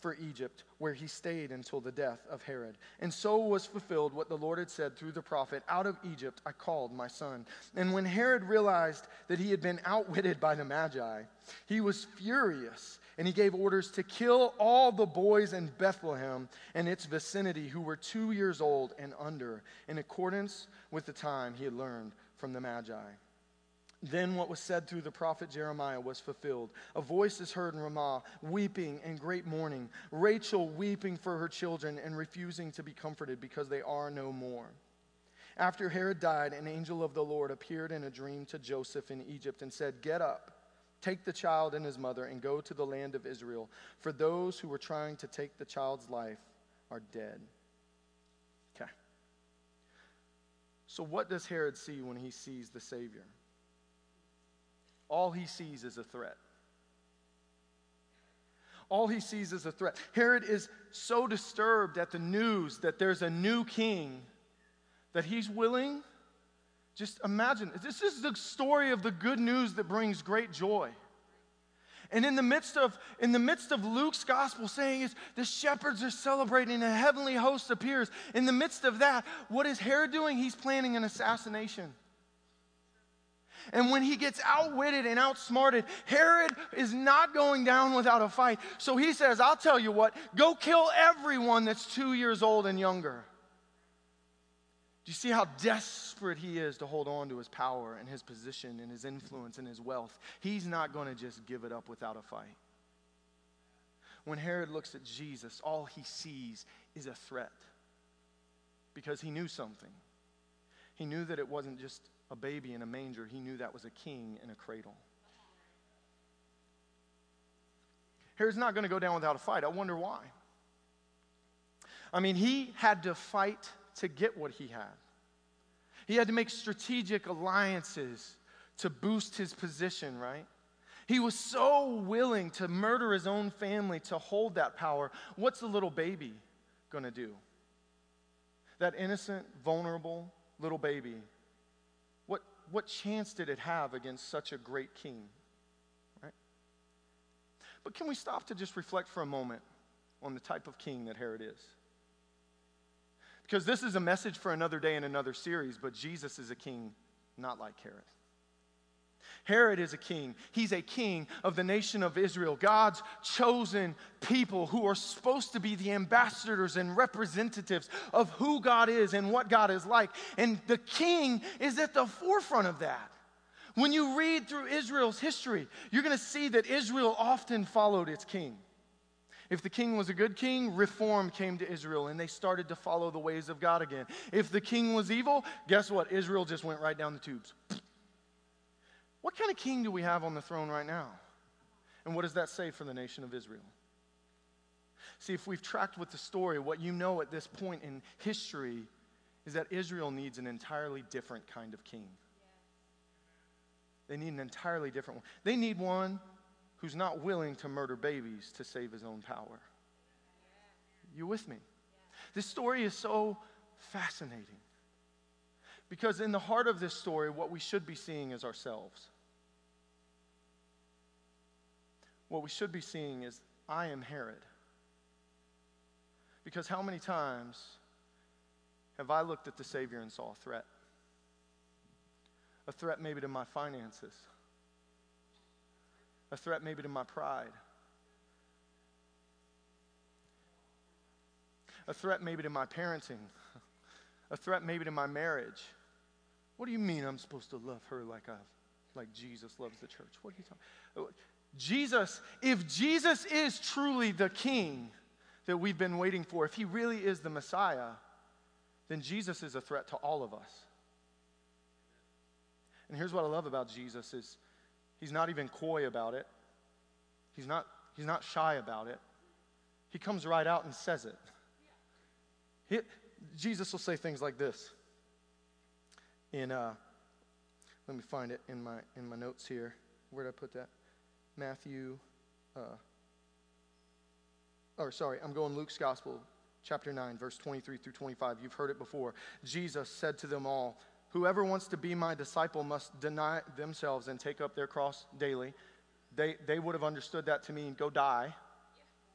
for Egypt, where he stayed until the death of Herod. And so was fulfilled what the Lord had said through the prophet, out of Egypt I called my son. And when Herod realized that he had been outwitted by the Magi, he was furious, and he gave orders to kill all the boys in Bethlehem and its vicinity who were two years old and under, in accordance with the time he had learned from the Magi. Then what was said through the prophet Jeremiah was fulfilled. A voice is heard in Ramah, weeping and great mourning, Rachel weeping for her children and refusing to be comforted because they are no more. After Herod died, an angel of the Lord appeared in a dream to Joseph in Egypt and said, get up, take the child and his mother and go to the land of Israel, for those who were trying to take the child's life are dead. Okay. So what does Herod see when he sees the Savior? All he sees is a threat. All he sees is a threat. Herod is so disturbed at the news that there's a new king that he's willing, just imagine, this is the story of the good news that brings great joy. And in the midst of, in the midst of Luke's gospel saying is the shepherds are celebrating, a heavenly host appears. In the midst of that, what is Herod doing? He's planning an assassination. And when he gets outwitted and outsmarted, Herod is not going down without a fight. So he says, I'll tell you what, go kill everyone that's two years old and younger. Do you see how desperate he is to hold on to his power and his position and his influence and his wealth? He's not going to just give it up without a fight. When Herod looks at Jesus, all he sees is a threat, because he knew something. He knew that it wasn't just a baby in a manger. He knew that was a king in a cradle. Herod's not going to go down without a fight. I wonder why. I mean, he had to fight to get what he had. He had to make strategic alliances to boost his position, right? He was so willing to murder his own family to hold that power. What's the little baby going to do? That innocent, vulnerable little baby, what chance did it have against such a great king, right? But can we stop to just reflect for a moment on the type of king that Herod is? Because this is a message for another day in another series, but Jesus is a king not like Herod. Herod is a king. He's a king of the nation of Israel, God's chosen people who are supposed to be the ambassadors and representatives of who God is and what God is like. And the king is at the forefront of that. When you read through Israel's history, you're going to see that Israel often followed its king. If the king was a good king, reform came to Israel, and they started to follow the ways of God again. If the king was evil, guess what? Israel just went right down the tubes. What kind of king do we have on the throne right now? And what does that say for the nation of Israel? See, if we've tracked with the story, what you know at this point in history is that Israel needs an entirely different kind of king. They need an entirely different one. They need one who's not willing to murder babies to save his own power. You with me? This story is so fascinating. Because in the heart of this story, what we should be seeing is ourselves. What we should be seeing is, I am Herod. Because how many times have I looked at the Savior and saw a threat? A threat maybe to my finances. A threat maybe to my pride. A threat maybe to my parenting. A threat maybe to my marriage. What do you mean I'm supposed to love her like I've, like Jesus loves the church? What are you talking? Jesus, if Jesus is truly the king that we've been waiting for, if he really is the Messiah, then Jesus is a threat to all of us. And here's what I love about Jesus is he's not even coy about it. He's not, he's not shy about it. He comes right out and says it. He, Jesus will say things like this. In uh, let me find it in my in my notes here. Where did I put that? Matthew, uh, or sorry, I'm going Luke's Gospel, chapter nine, verse twenty-three through twenty-five. You've heard it before. Jesus said to them all, "Whoever wants to be my disciple must deny themselves and take up their cross daily." They they would have understood that to mean go die.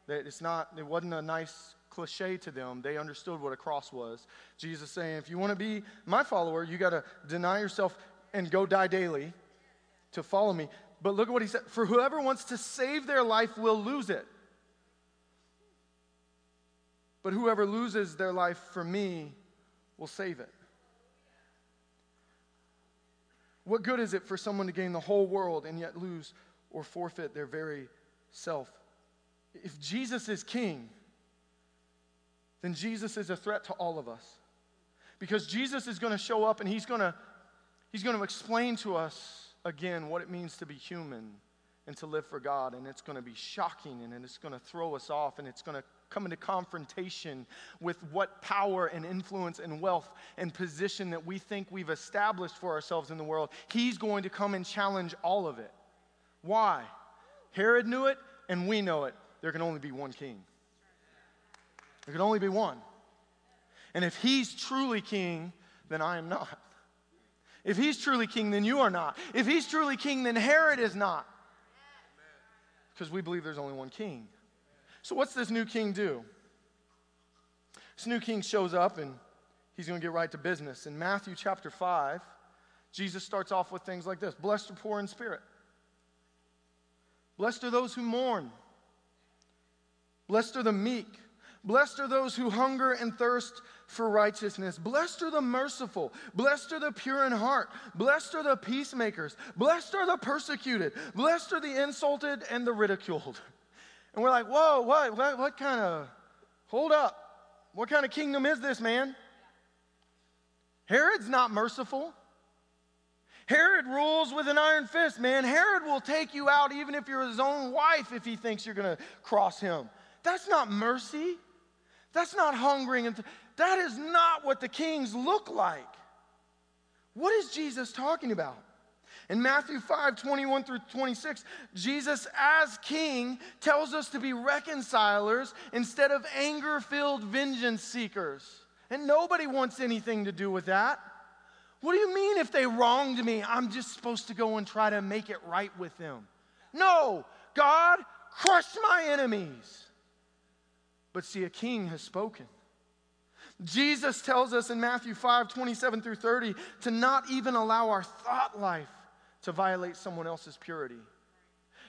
It's not. It wasn't a nice cliche to them. They understood what a cross was. Jesus saying, if you want to be my follower, you got to deny yourself and go die daily to follow me. But look at what he said. For whoever wants to save their life will lose it. But whoever loses their life for me will save it. What good is it for someone to gain the whole world and yet lose or forfeit their very self? If Jesus is king, then Jesus is a threat to all of us. Because Jesus is going to show up and he's going to he's going to explain to us again what it means to be human and to live for God. And it's going to be shocking and it's going to throw us off and it's going to come into confrontation with what power and influence and wealth and position that we think we've established for ourselves in the world. He's going to come and challenge all of it. Why? Herod knew it and we know it. There can only be one king. There can only be one. And if he's truly king, then I am not. If he's truly king, then you are not. If he's truly king, then Herod is not. Because we believe there's only one king. So what's this new king do? This new king shows up and he's going to get right to business. In Matthew chapter five, Jesus starts off with things like this. Blessed are poor in spirit. Blessed are those who mourn. Blessed are the meek. Blessed are those who hunger and thirst for righteousness. Blessed are the merciful. Blessed are the pure in heart. Blessed are the peacemakers. Blessed are the persecuted. Blessed are the insulted and the ridiculed. And we're like, whoa, what, what, what kind of, hold up. What kind of kingdom is this, man? Herod's not merciful. Herod rules with an iron fist, man. Herod will take you out even if you're his own wife if he thinks you're going to cross him. That's not mercy. That's not hungering. And th- that is not what the kings look like. What is Jesus talking about? In Matthew five twenty-one through twenty-six, Jesus as king tells us to be reconcilers instead of anger-filled vengeance seekers. And nobody wants anything to do with that. What do you mean if they wronged me, I'm just supposed to go and try to make it right with them? No, God, crush my enemies. But see, a king has spoken. Jesus tells us in Matthew five, twenty-seven through thirty, to not even allow our thought life to violate someone else's purity.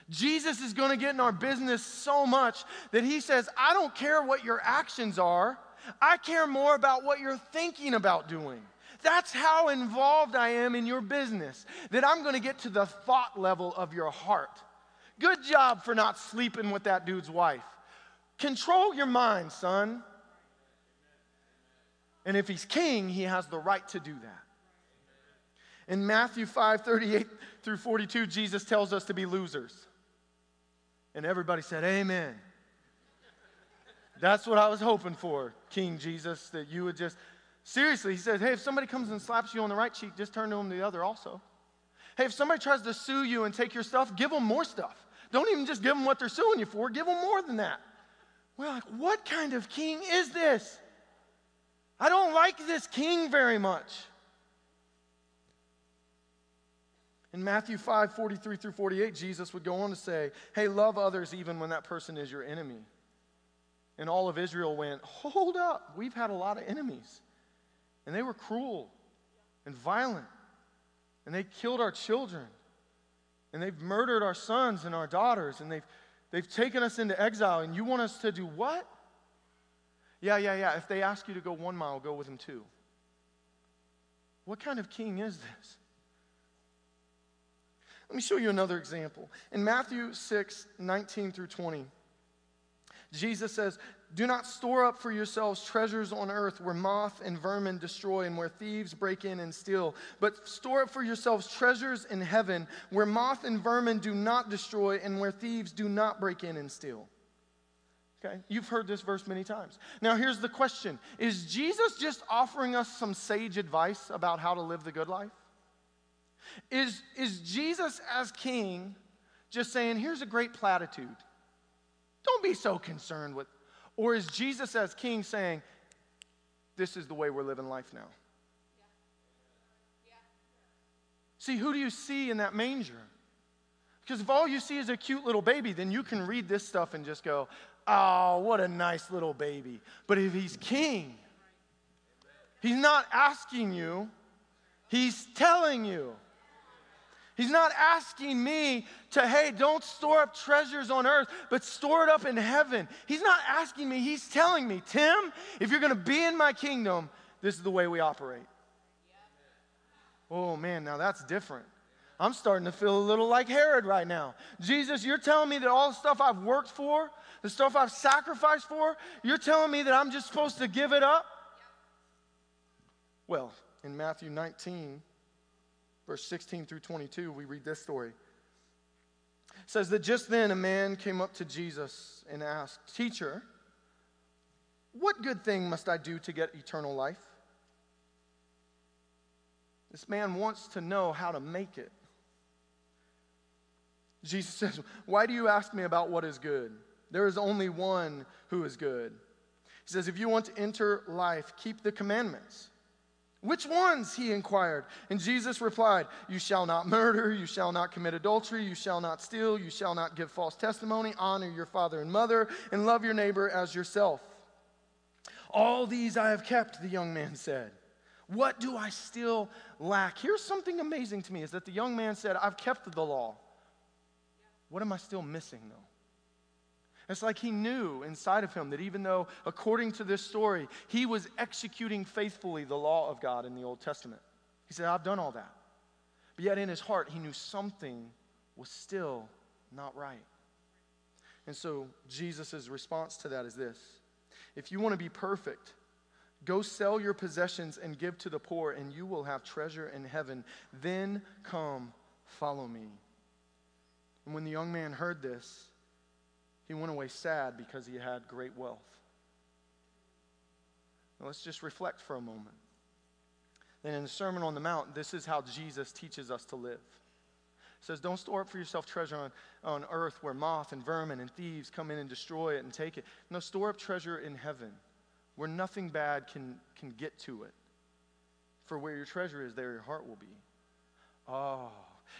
Jesus is going to get in our business so much that he says, I don't care what your actions are. I care more about what you're thinking about doing. That's how involved I am in your business, that I'm going to get to the thought level of your heart. Good job for not sleeping with that dude's wife. Control your mind, son. And if he's king, he has the right to do that. In Matthew five, thirty-eight through forty-two, Jesus tells us to be losers. And everybody said, amen. That's what I was hoping for, King Jesus, that you would just... Seriously, he says, hey, if somebody comes and slaps you on the right cheek, just turn to them the other also. Hey, if somebody tries to sue you and take your stuff, give them more stuff. Don't even just give them what they're suing you for. Give them more than that. We're like, what kind of king is this? I don't like this king very much. In Matthew five, forty-three through forty-eight, Jesus would go on to say, hey, love others even when that person is your enemy. And all of Israel went, hold up, we've had a lot of enemies. And they were cruel and violent. And they killed our children. And they've murdered our sons and our daughters. And they've, they've taken us into exile. And you want us to do what? Yeah, yeah, yeah. If they ask you to go one mile, go with them two. What kind of king is this? Let me show you another example. In Matthew six, nineteen through twenty, Jesus says, do not store up for yourselves treasures on earth where moth and vermin destroy and where thieves break in and steal. But store up for yourselves treasures in heaven where moth and vermin do not destroy and where thieves do not break in and steal. Okay, you've heard this verse many times. Now here's the question. Is Jesus just offering us some sage advice about how to live the good life? Is, is Jesus as king just saying, here's a great platitude. Don't be so concerned with... Or is Jesus as king saying, this is the way we're living life now? Yeah. Yeah. See, who do you see in that manger? Because if all you see is a cute little baby, then you can read this stuff and just go, oh, what a nice little baby. But if he's king, he's not asking you, he's telling you. He's not asking me to, hey, don't store up treasures on earth, but store it up in heaven. He's not asking me. He's telling me, Tim, if you're going to be in my kingdom, this is the way we operate. Yeah. Oh, man, now that's different. I'm starting to feel a little like Herod right now. Jesus, you're telling me that all the stuff I've worked for, the stuff I've sacrificed for, you're telling me that I'm just supposed to give it up? Yeah. Well, in Matthew nineteen... verse sixteen through twenty-two, we read this story. It says that just then a man came up to Jesus and asked, Teacher, what good thing must I do to get eternal life? This man wants to know how to make it. Jesus says, why do you ask me about what is good? There is only one who is good. He says, if you want to enter life, keep the commandments. Which ones, he inquired. And Jesus replied, you shall not murder, you shall not commit adultery, you shall not steal, you shall not give false testimony, honor your father and mother, and love your neighbor as yourself. All these I have kept, the young man said. What do I still lack? Here's something amazing to me, is that the young man said, I've kept the law. What am I still missing, though? It's like he knew inside of him that even though, according to this story, he was executing faithfully the law of God in the Old Testament. He said, I've done all that. But yet in his heart, he knew something was still not right. And so Jesus' response to that is this. If you want to be perfect, go sell your possessions and give to the poor, and you will have treasure in heaven. Then come, follow me. And when the young man heard this, he went away sad because he had great wealth. Now let's just reflect for a moment. Then in the Sermon on the Mount, this is how Jesus teaches us to live. He says, don't store up for yourself treasure on, on earth where moth and vermin and thieves come in and destroy it and take it. No, store up treasure in heaven where nothing bad can, can get to it. For where your treasure is, there your heart will be. Oh,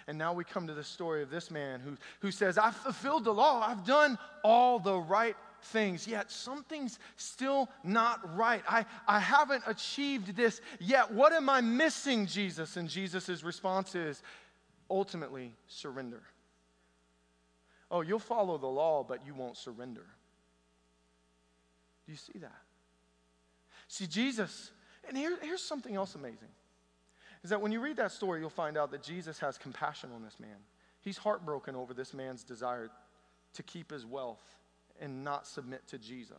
and now we come to the story of this man who, who says, I've fulfilled the law. I've done all the right things, yet something's still not right. I, I haven't achieved this yet. What am I missing, Jesus? And Jesus' response is, ultimately, surrender. Oh, you'll follow the law, but you won't surrender. Do you see that? See, Jesus, and here, here's something else amazing, is that when you read that story, you'll find out that Jesus has compassion on this man. He's heartbroken over this man's desire to keep his wealth and not submit to Jesus.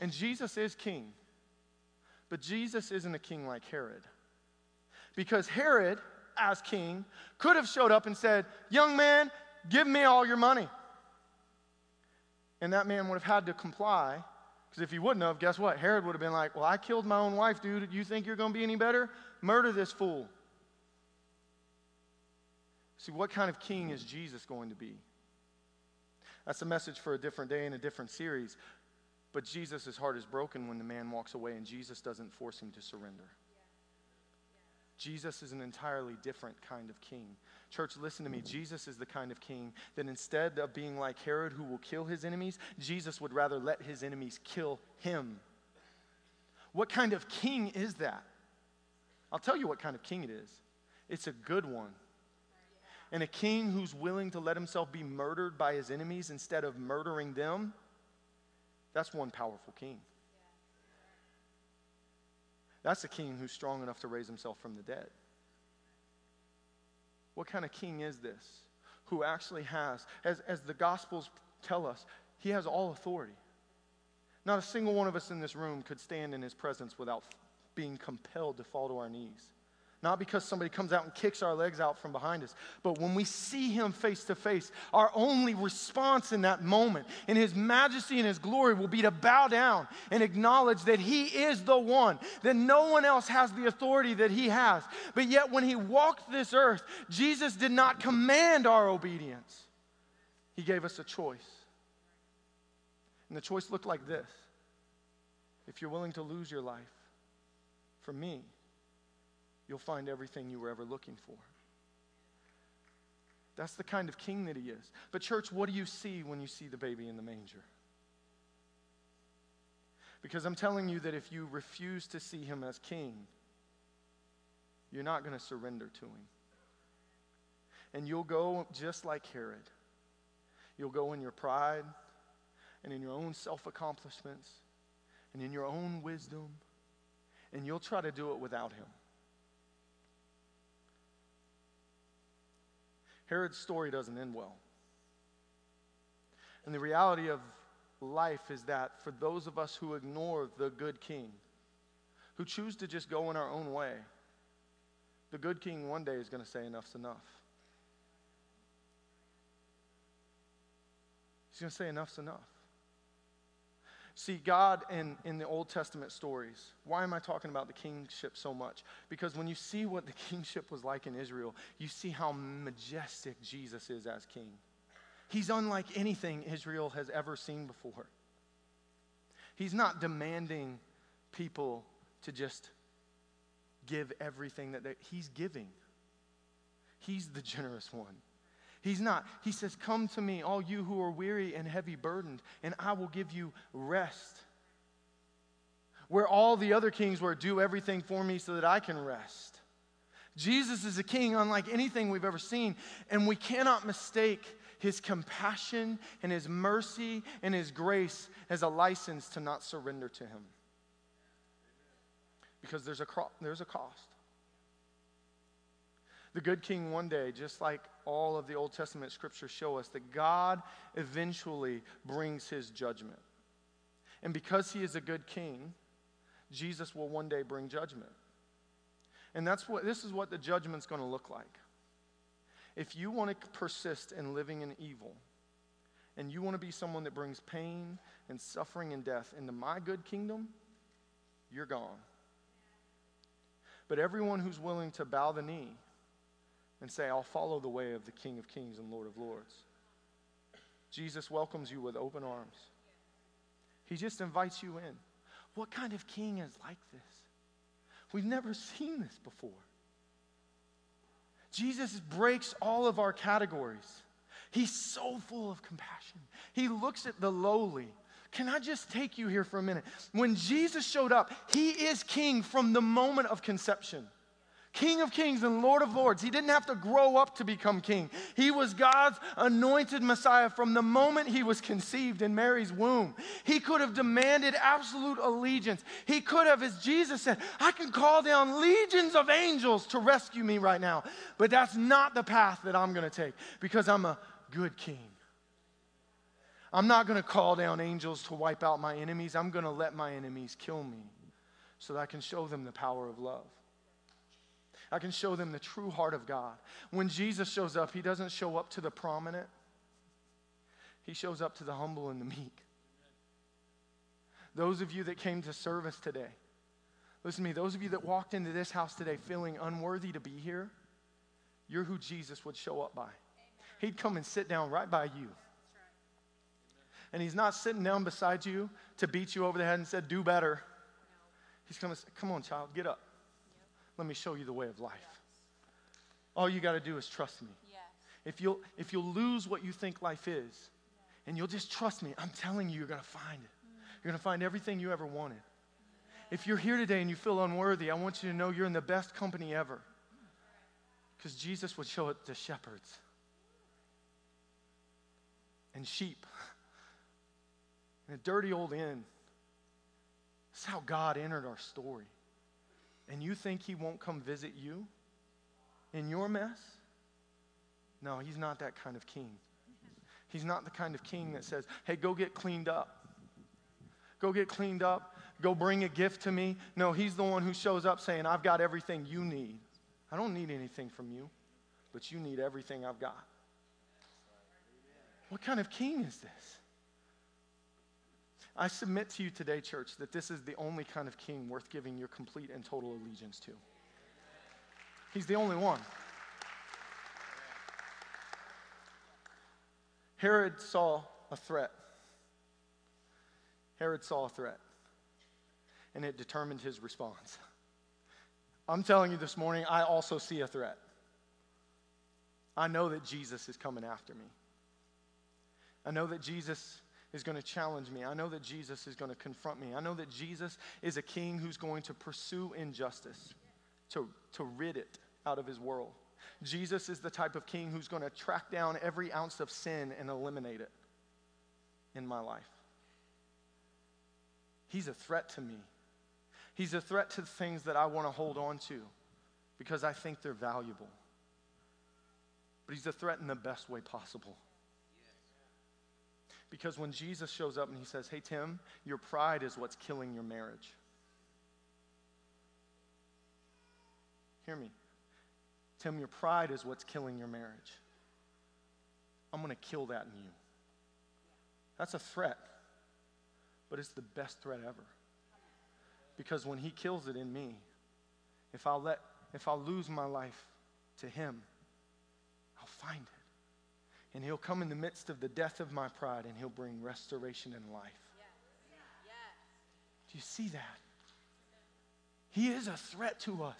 And Jesus is king, but Jesus isn't a king like Herod, because Herod, as king, could have showed up and said, "Young man, give me all your money." And that man would have had to comply, because if he wouldn't have, guess what? Herod would have been like, "Well, I killed my own wife, dude. You think you're going to be any better? Murder this fool." See, what kind of king is Jesus going to be? That's a message for a different day and a different series. But Jesus' heart is broken when the man walks away, and Jesus doesn't force him to surrender. Jesus is an entirely different kind of king. Church, listen to me. Jesus is the kind of king that instead of being like Herod, who will kill his enemies, Jesus would rather let his enemies kill him. What kind of king is that? I'll tell you what kind of king it is. It's a good one. And a king who's willing to let himself be murdered by his enemies instead of murdering them, that's one powerful king. That's a king who's strong enough to raise himself from the dead. What kind of king is this? Who actually has, as, as the Gospels tell us, he has all authority. Not a single one of us in this room could stand in his presence without being compelled to fall to our knees. Not because somebody comes out and kicks our legs out from behind us, but when we see him face to face, our only response in that moment, in his majesty and his glory, will be to bow down and acknowledge that he is the one, that no one else has the authority that he has. But yet when he walked this earth, Jesus did not command our obedience. He gave us a choice. And the choice looked like this: if you're willing to lose your life for me, you'll find everything you were ever looking for. That's the kind of king that he is. But church, what do you see when you see the baby in the manger? Because I'm telling you that if you refuse to see him as king, you're not going to surrender to him. And you'll go just like Herod. You'll go in your pride and in your own self-accomplishments and in your own wisdom, and you'll try to do it without him. Herod's story doesn't end well. And the reality of life is that for those of us who ignore the good king, who choose to just go in our own way, the good king one day is going to say enough's enough. He's going to say enough's enough. See, God in, in the Old Testament stories, why am I talking about the kingship so much? Because when you see what the kingship was like in Israel, you see how majestic Jesus is as king. He's unlike anything Israel has ever seen before. He's not demanding people to just give everything that they, he's giving. He's the generous one. He's not. He says, "Come to me, all you who are weary and heavy burdened, and I will give you rest." Where all the other kings were, "Do everything for me so that I can rest." Jesus is a king unlike anything we've ever seen, and we cannot mistake his compassion and his mercy and his grace as a license to not surrender to him. Because there's a, cro- there's a cost. The good king one day, just like all of the Old Testament scriptures show us, that God eventually brings his judgment. And because he is a good king, Jesus will one day bring judgment. And that's what this is what the judgment's going to look like. If you want to persist in living in evil, and you want to be someone that brings pain and suffering and death into my good kingdom, you're gone. But everyone who's willing to bow the knee and say, "I'll follow the way of the King of Kings and Lord of Lords," Jesus welcomes you with open arms. He just invites you in. What kind of king is like this? We've never seen this before. Jesus breaks all of our categories. He's so full of compassion. He looks at the lowly. Can I just take you here for a minute? When Jesus showed up, he is king from the moment of conception. King of kings and Lord of lords. He didn't have to grow up to become king. He was God's anointed Messiah from the moment he was conceived in Mary's womb. He could have demanded absolute allegiance. He could have, as Jesus said, I can call down legions of angels to rescue me right now. But that's not the path that I'm going to take because I'm a good king. I'm not going to call down angels to wipe out my enemies. I'm going to let my enemies kill me so that I can show them the power of love. I can show them the true heart of God. When Jesus shows up, he doesn't show up to the prominent. He shows up to the humble and the meek. Those of you that came to service today, listen to me, those of you that walked into this house today feeling unworthy to be here, you're who Jesus would show up by. He'd come and sit down right by you. And he's not sitting down beside you to beat you over the head and said, do better. He's coming, come on, child, get up. Let me show you the way of life. Yes. All you got to do is trust me. Yes. If you'll, if you'll lose what you think life is, yes, and you'll just trust me, I'm telling you, you're going to find it. Mm. You're going to find everything you ever wanted. Yes. If you're here today and you feel unworthy, I want you to know you're in the best company ever. Because Jesus would show it to shepherds and sheep in a dirty old inn. That's how God entered our story. And you think he won't come visit you in your mess? No, he's not that kind of king. He's not the kind of king that says, hey, go get cleaned up. Go get cleaned up. Go bring a gift to me. No, he's the one who shows up saying, I've got everything you need. I don't need anything from you, but you need everything I've got. What kind of king is this? I submit to you today, church, that this is the only kind of king worth giving your complete and total allegiance to. He's the only one. Herod saw a threat. Herod saw a threat, and it determined his response. I'm telling you this morning, I also see a threat. I know that Jesus is coming after me. I know that Jesus is going to challenge me. I know that Jesus is going to confront me. I know that Jesus is a king who's going to pursue injustice, to, to rid it out of his world. Jesus is the type of king who's going to track down every ounce of sin and eliminate it in my life. He's a threat to me. He's a threat to the things that I want to hold on to because I think they're valuable. But he's a threat in the best way possible. Because when Jesus shows up and he says, hey, Tim, your pride is what's killing your marriage. Hear me. Tim, your pride is what's killing your marriage. I'm going to kill that in you. That's a threat, but it's the best threat ever. Because when he kills it in me, if I let, if I lose my life to him, I'll find it. And he'll come in the midst of the death of my pride, and he'll bring restoration and life. Yes. Yes. Do you see that? He is a threat to us,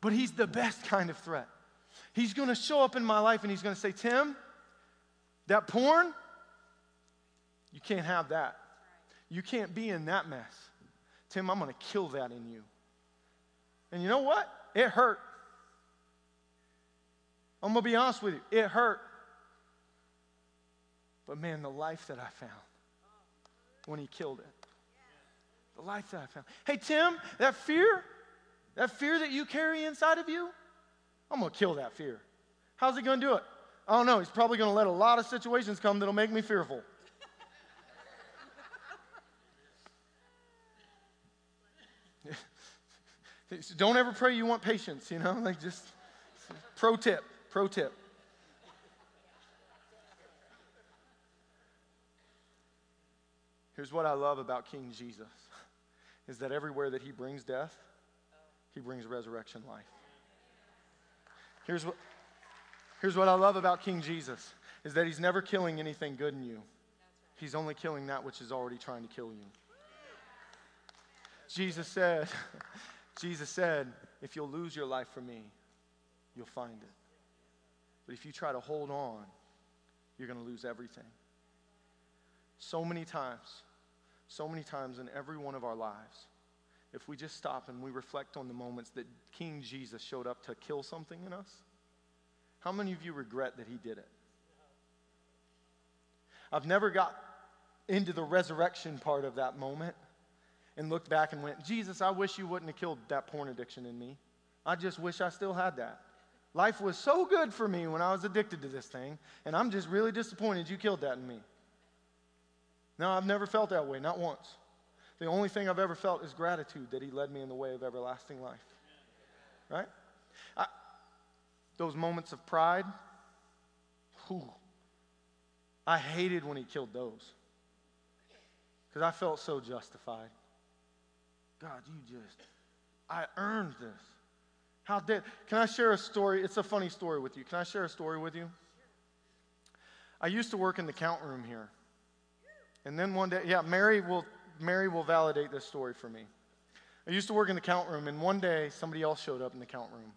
but he's the best kind of threat. He's going to show up in my life, and he's going to say, Tim, that porn, you can't have that. You can't be in that mess. Tim, I'm going to kill that in you. And you know what? It hurt. I'm going to be honest with you. It hurt. But man, the life that I found when he killed it. The life that I found. Hey, Tim, that fear, that fear that you carry inside of you, I'm going to kill that fear. How's he going to do it? I don't know. He's probably going to let a lot of situations come that'll make me fearful. Don't ever pray you want patience, you know? Like just pro tip, pro tip. Here's what I love about King Jesus is that everywhere that he brings death, he brings resurrection life. Here's what, here's what I love about King Jesus is that he's never killing anything good in you. He's only killing that which is already trying to kill you. Jesus said, Jesus said, if you'll lose your life for me, you'll find it. But if you try to hold on, you're going to lose everything. So many times, so many times in every one of our lives, if we just stop and we reflect on the moments that King Jesus showed up to kill something in us, how many of you regret that he did it? I've never got into the resurrection part of that moment and looked back and went, Jesus, I wish you wouldn't have killed that porn addiction in me. I just wish I still had that. Life was so good for me when I was addicted to this thing, and I'm just really disappointed you killed that in me. No, I've never felt that way, not once. The only thing I've ever felt is gratitude that he led me in the way of everlasting life. Right? I, those moments of pride, whew, I hated when he killed those because I felt so justified. God, you just, I earned this. How did, can I share a story? It's a funny story with you. Can I share a story with you? I used to work in the count room here. And then one day, yeah, Mary will Mary will validate this story for me. I used to work in the count room, and one day somebody else showed up in the count room.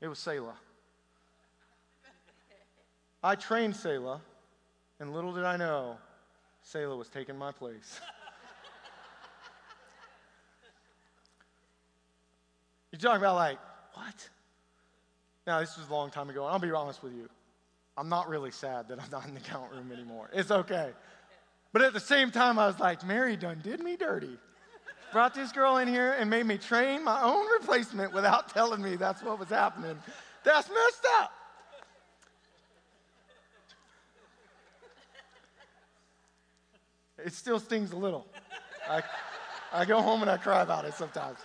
It was Selah. I trained Selah, and little did I know, Selah was taking my place. You're talking about like, what? Now, this was a long time ago, and I'll be honest with you. I'm not really sad that I'm not in the count room anymore. It's okay. But at the same time, I was like, Mary done did me dirty. Brought this girl in here and made me train my own replacement without telling me that's what was happening. That's messed up. It still stings a little. I, I go home and I cry about it sometimes.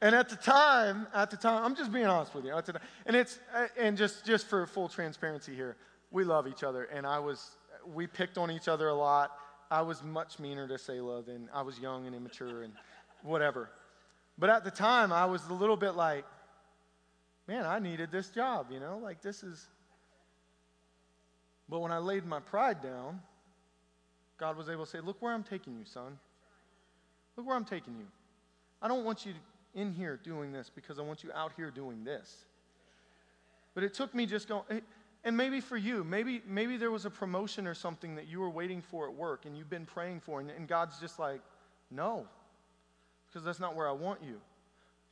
And at the time, at the time, I'm just being honest with you. At the, and it's and just, just for full transparency here, we love each other, and I was, we picked on each other a lot. I was much meaner to Selah than, I was young and immature and whatever. But at the time, I was a little bit like, man, I needed this job, you know? Like, this is, but when I laid my pride down, God was able to say, look where I'm taking you, son. Look where I'm taking you. I don't want you in here doing this because I want you out here doing this. But it took me just going, hey, and maybe for you, maybe maybe there was a promotion or something that you were waiting for at work and you've been praying for, and, and God's just like, no, because that's not where I want you.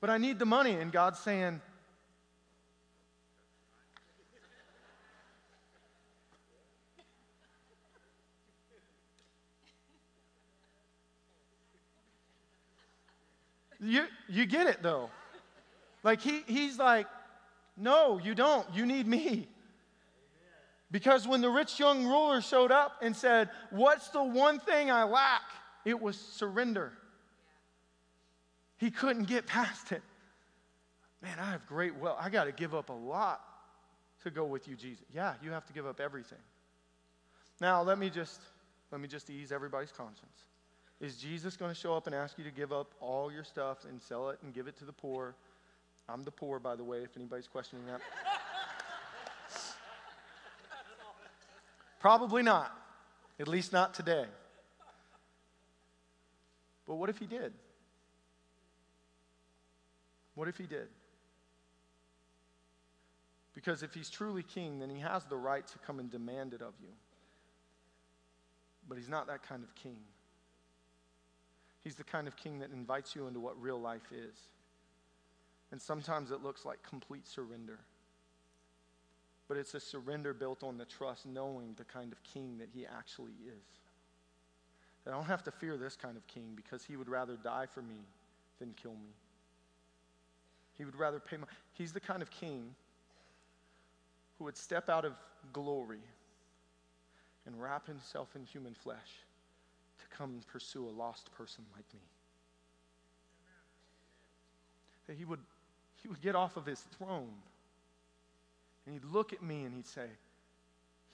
But I need the money, and God's saying, you you get it though. Like he he's like, no, you don't. You need me. Because when the rich young ruler showed up and said, what's the one thing I lack? It was surrender. He couldn't get past it. Man, I have great wealth. I got to give up a lot to go with you, Jesus. Yeah, you have to give up everything. Now, let me just, let me just ease everybody's conscience. Is Jesus going to show up and ask you to give up all your stuff and sell it and give it to the poor? I'm the poor, by the way, if anybody's questioning that. Probably not, at least not today. But what if he did? What if he did? Because if he's truly king, then he has the right to come and demand it of you. But he's not that kind of king. He's the kind of king that invites you into what real life is. And sometimes it looks like complete surrender. But it's a surrender built on the trust, knowing the kind of king that he actually is. And I don't have to fear this kind of king because he would rather die for me than kill me. He would rather pay my... He's the kind of king who would step out of glory and wrap himself in human flesh to come and pursue a lost person like me. That he would, he would get off of his throne. And he'd look at me and he'd say,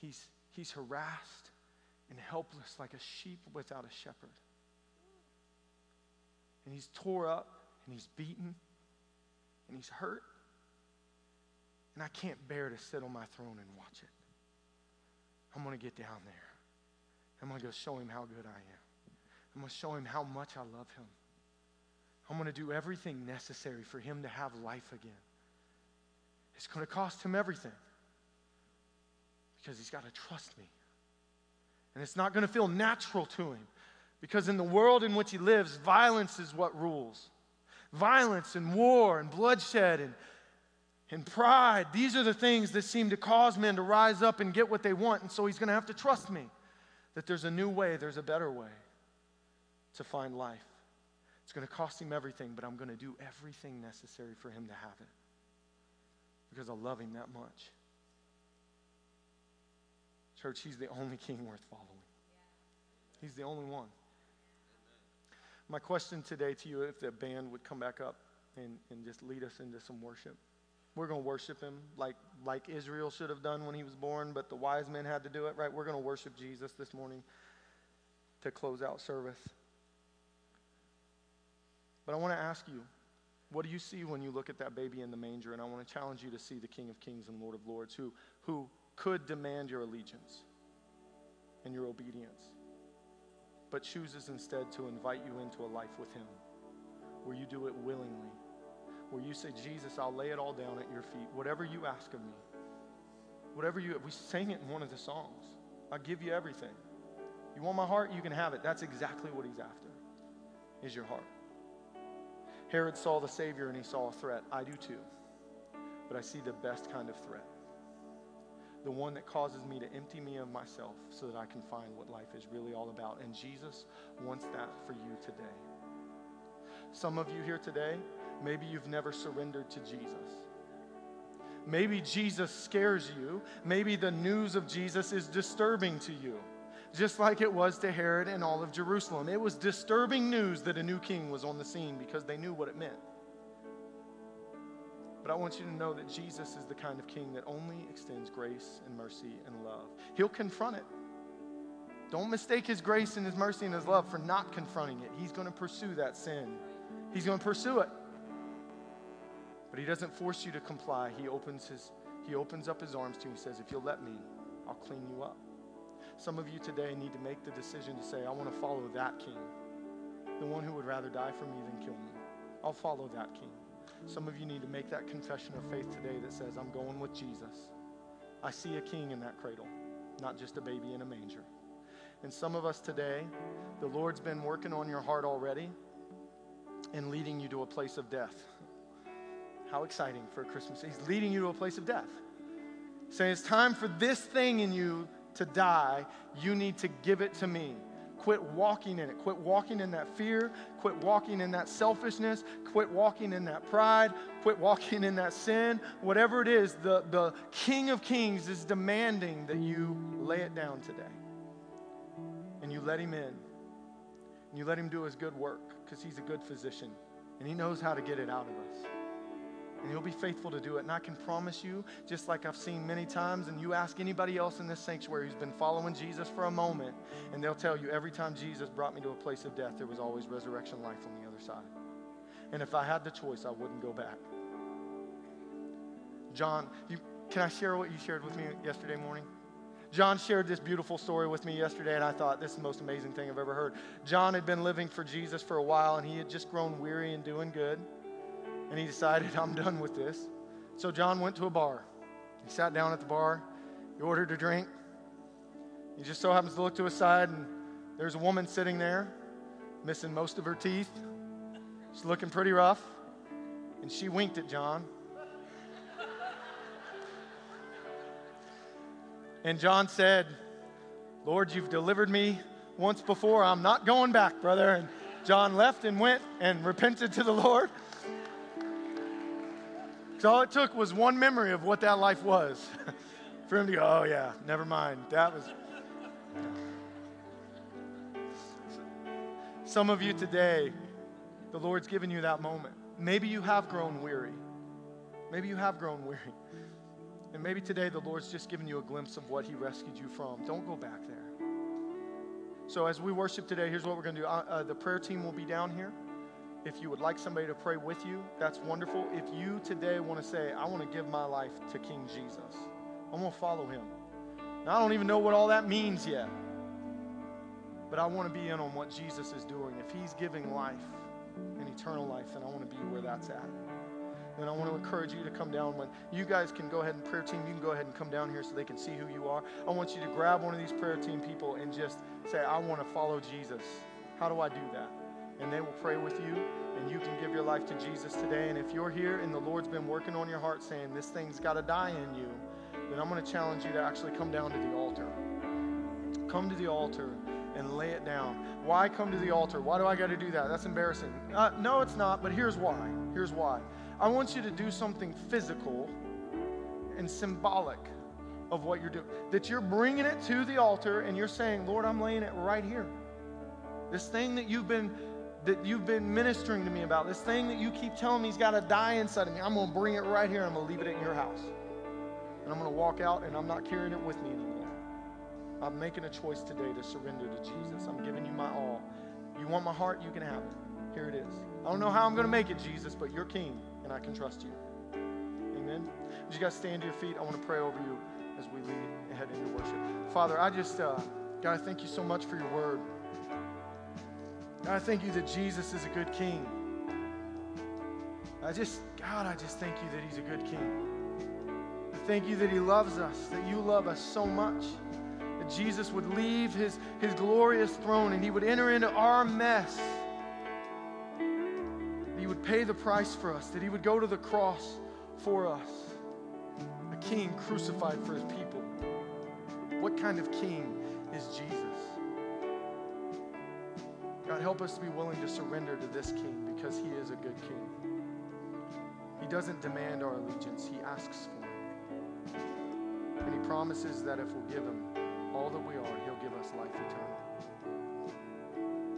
he's, he's harassed and helpless like a sheep without a shepherd. And he's tore up and he's beaten and he's hurt. And I can't bear to sit on my throne and watch it. I'm going to get down there. I'm going to go show him how good I am. I'm going to show him how much I love him. I'm going to do everything necessary for him to have life again. It's going to cost him everything. because he's got to trust me. And it's not going to feel natural to him, because in the world in which he lives, violence is what rules. Violence and war and bloodshed and, and pride, these are the things that seem to cause men to rise up and get what they want. And so he's going to have to trust me that there's a new way, there's a better way to find life. It's going to cost him everything, but I'm going to do everything necessary for him to have it, because I love him that much. Church, he's the only king worth following. He's the only one. My question today to you, if the band would come back up and, and just lead us into some worship. We're going to worship him like, like Israel should have done when he was born, but the wise men had to do it, right? We're going to worship Jesus this morning to close out service. But I want to ask you, what do you see when you look at that baby in the manger? And I want to challenge you to see the King of Kings and Lord of Lords who, who could demand your allegiance and your obedience, but chooses instead to invite you into a life with him, where you do it willingly, where you say, Jesus, I'll lay it all down at your feet. Whatever you ask of me, whatever you, we sang it in one of the songs. I'll give you everything. You want my heart? You can have it. That's exactly what he's after, is your heart. Herod saw the Savior and he saw a threat. I do too. But I see the best kind of threat. The one that causes me to empty me of myself so that I can find what life is really all about. And Jesus wants that for you today. Some of you here today, maybe you've never surrendered to Jesus. Maybe Jesus scares you. Maybe the news of Jesus is disturbing to you, just like it was to Herod and all of Jerusalem. It was disturbing news that a new king was on the scene, because they knew what it meant. But I want you to know that Jesus is the kind of king that only extends grace and mercy and love. He'll confront it. Don't mistake his grace and his mercy and his love for not confronting it. He's going to pursue that sin. He's going to pursue it. But he doesn't force you to comply. He opens his, he opens up his arms to you and says, if you'll let me, I'll clean you up. Some of you today need to make the decision to say, I want to follow that king, the one who would rather die for me than kill me. I'll follow that king. Some of you need to make that confession of faith today that says, I'm going with Jesus. I see a king in that cradle, not just a baby in a manger. And some of us today, the Lord's been working on your heart already and leading you to a place of death. How exciting for Christmas. He's leading you to a place of death. Saying, it's time for this thing in you to die. You need to give it to me. Quit walking in it. Quit walking in that fear. Quit walking in that selfishness. Quit walking in that pride. Quit walking in that sin. Whatever it is, the, the King of Kings is demanding that you lay it down today. And you let him in. And you let him do his good work, because he's a good physician. And he knows how to get it out of us. And he'll be faithful to do it. And I can promise you, just like I've seen many times, and you ask anybody else in this sanctuary who's been following Jesus for a moment, and they'll tell you, every time Jesus brought me to a place of death, there was always resurrection life on the other side. And if I had the choice, I wouldn't go back. John, you, can I share what you shared with me yesterday morning? John shared this beautiful story with me yesterday, and I thought, this is the most amazing thing I've ever heard. John had been living for Jesus for a while, and he had just grown weary and doing good. And he decided, I'm done with this. So John went to a bar. He sat down at the bar. He ordered a drink. He just so happens to look to his side, and there's a woman sitting there, missing most of her teeth. She's looking pretty rough. And she winked at John. And John said, Lord, you've delivered me once before. I'm not going back, brother. And John left and went and repented to the Lord. Because all it took was one memory of what that life was for him to go, oh yeah, never mind. That was. Some of you today, the Lord's given you that moment. Maybe you have grown weary. Maybe you have grown weary. And maybe today the Lord's just given you a glimpse of what he rescued you from. Don't go back there. So as we worship today, here's what we're going to do. Uh, the prayer team will be down here. If you would like somebody to pray with you, that's wonderful. If you today want to say, I want to give my life to King Jesus, I'm going to follow him. Now, I don't even know what all that means yet, but I want to be in on what Jesus is doing. If he's giving life and eternal life, then I want to be where that's at. And I want to encourage you to come down. When you guys can go ahead and prayer team, you can go ahead and come down here so they can see who you are. I want you to grab one of these prayer team people and just say, I want to follow Jesus. How do I do that? And they will pray with you, and you can give your life to Jesus today. And if you're here and the Lord's been working on your heart saying this thing's got to die in you, then I'm going to challenge you to actually come down to the altar. Come to the altar and lay it down. Why come to the altar? Why do I got to do that? That's embarrassing. Uh, no, it's not, but here's why. Here's why. I want you to do something physical and symbolic of what you're doing. That you're bringing it to the altar and you're saying, Lord, I'm laying it right here. This thing that you've been... that you've been ministering to me about, this thing that you keep telling me has got to die inside of me, I'm going to bring it right here and I'm going to leave it in your house. And I'm going to walk out and I'm not carrying it with me anymore. I'm making a choice today to surrender to Jesus. I'm giving you my all. You want my heart? You can have it. Here it is. I don't know how I'm going to make it, Jesus, but you're King and I can trust you. Amen. Would you guys stand to your feet? I want to pray over you as we lead and head into worship. Father, I just, uh, God, I thank you so much for your word. God, I thank you that Jesus is a good King. I just, God, I just thank you that he's a good King. I thank you that he loves us, that you love us so much, that Jesus would leave his, his glorious throne and he would enter into our mess. That he would pay the price for us, that he would go to the cross for us. A King crucified for his people. What kind of King is Jesus? God, help us to be willing to surrender to this King because he is a good King. He doesn't demand our allegiance. He asks for it. And he promises that if we'll give him all that we are, he'll give us life eternal.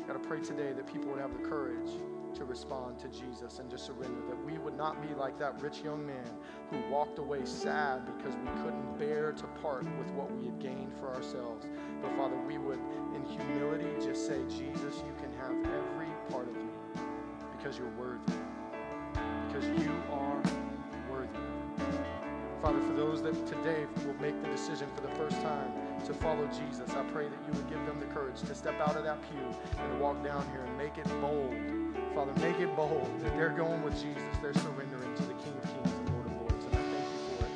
God, I pray today that people would have the courage to respond to Jesus and to surrender, that we would not be like that rich young man who walked away sad because we couldn't bear to part with what we had gained for ourselves. But Father, we would in humility just say, Jesus, you can have every part of me because you're worthy, because you are worthy. Father, for those that today will make the decision for the first time to follow Jesus, I pray that you would give them the courage to step out of that pew and to walk down here and make it bold. Father, make it bold that they're going with Jesus. They're surrendering to the King of Kings and Lord of Lords. And I thank you for it.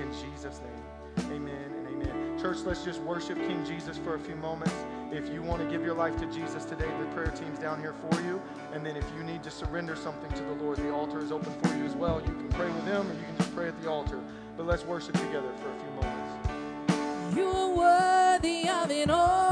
In Jesus' name, amen and amen. Church, let's just worship King Jesus for a few moments. If you want to give your life to Jesus today, the prayer team's down here for you. And then if you need to surrender something to the Lord, the altar is open for you as well. You can pray with them or you can just pray at the altar. But let's worship together for a few moments. You are worthy of it all.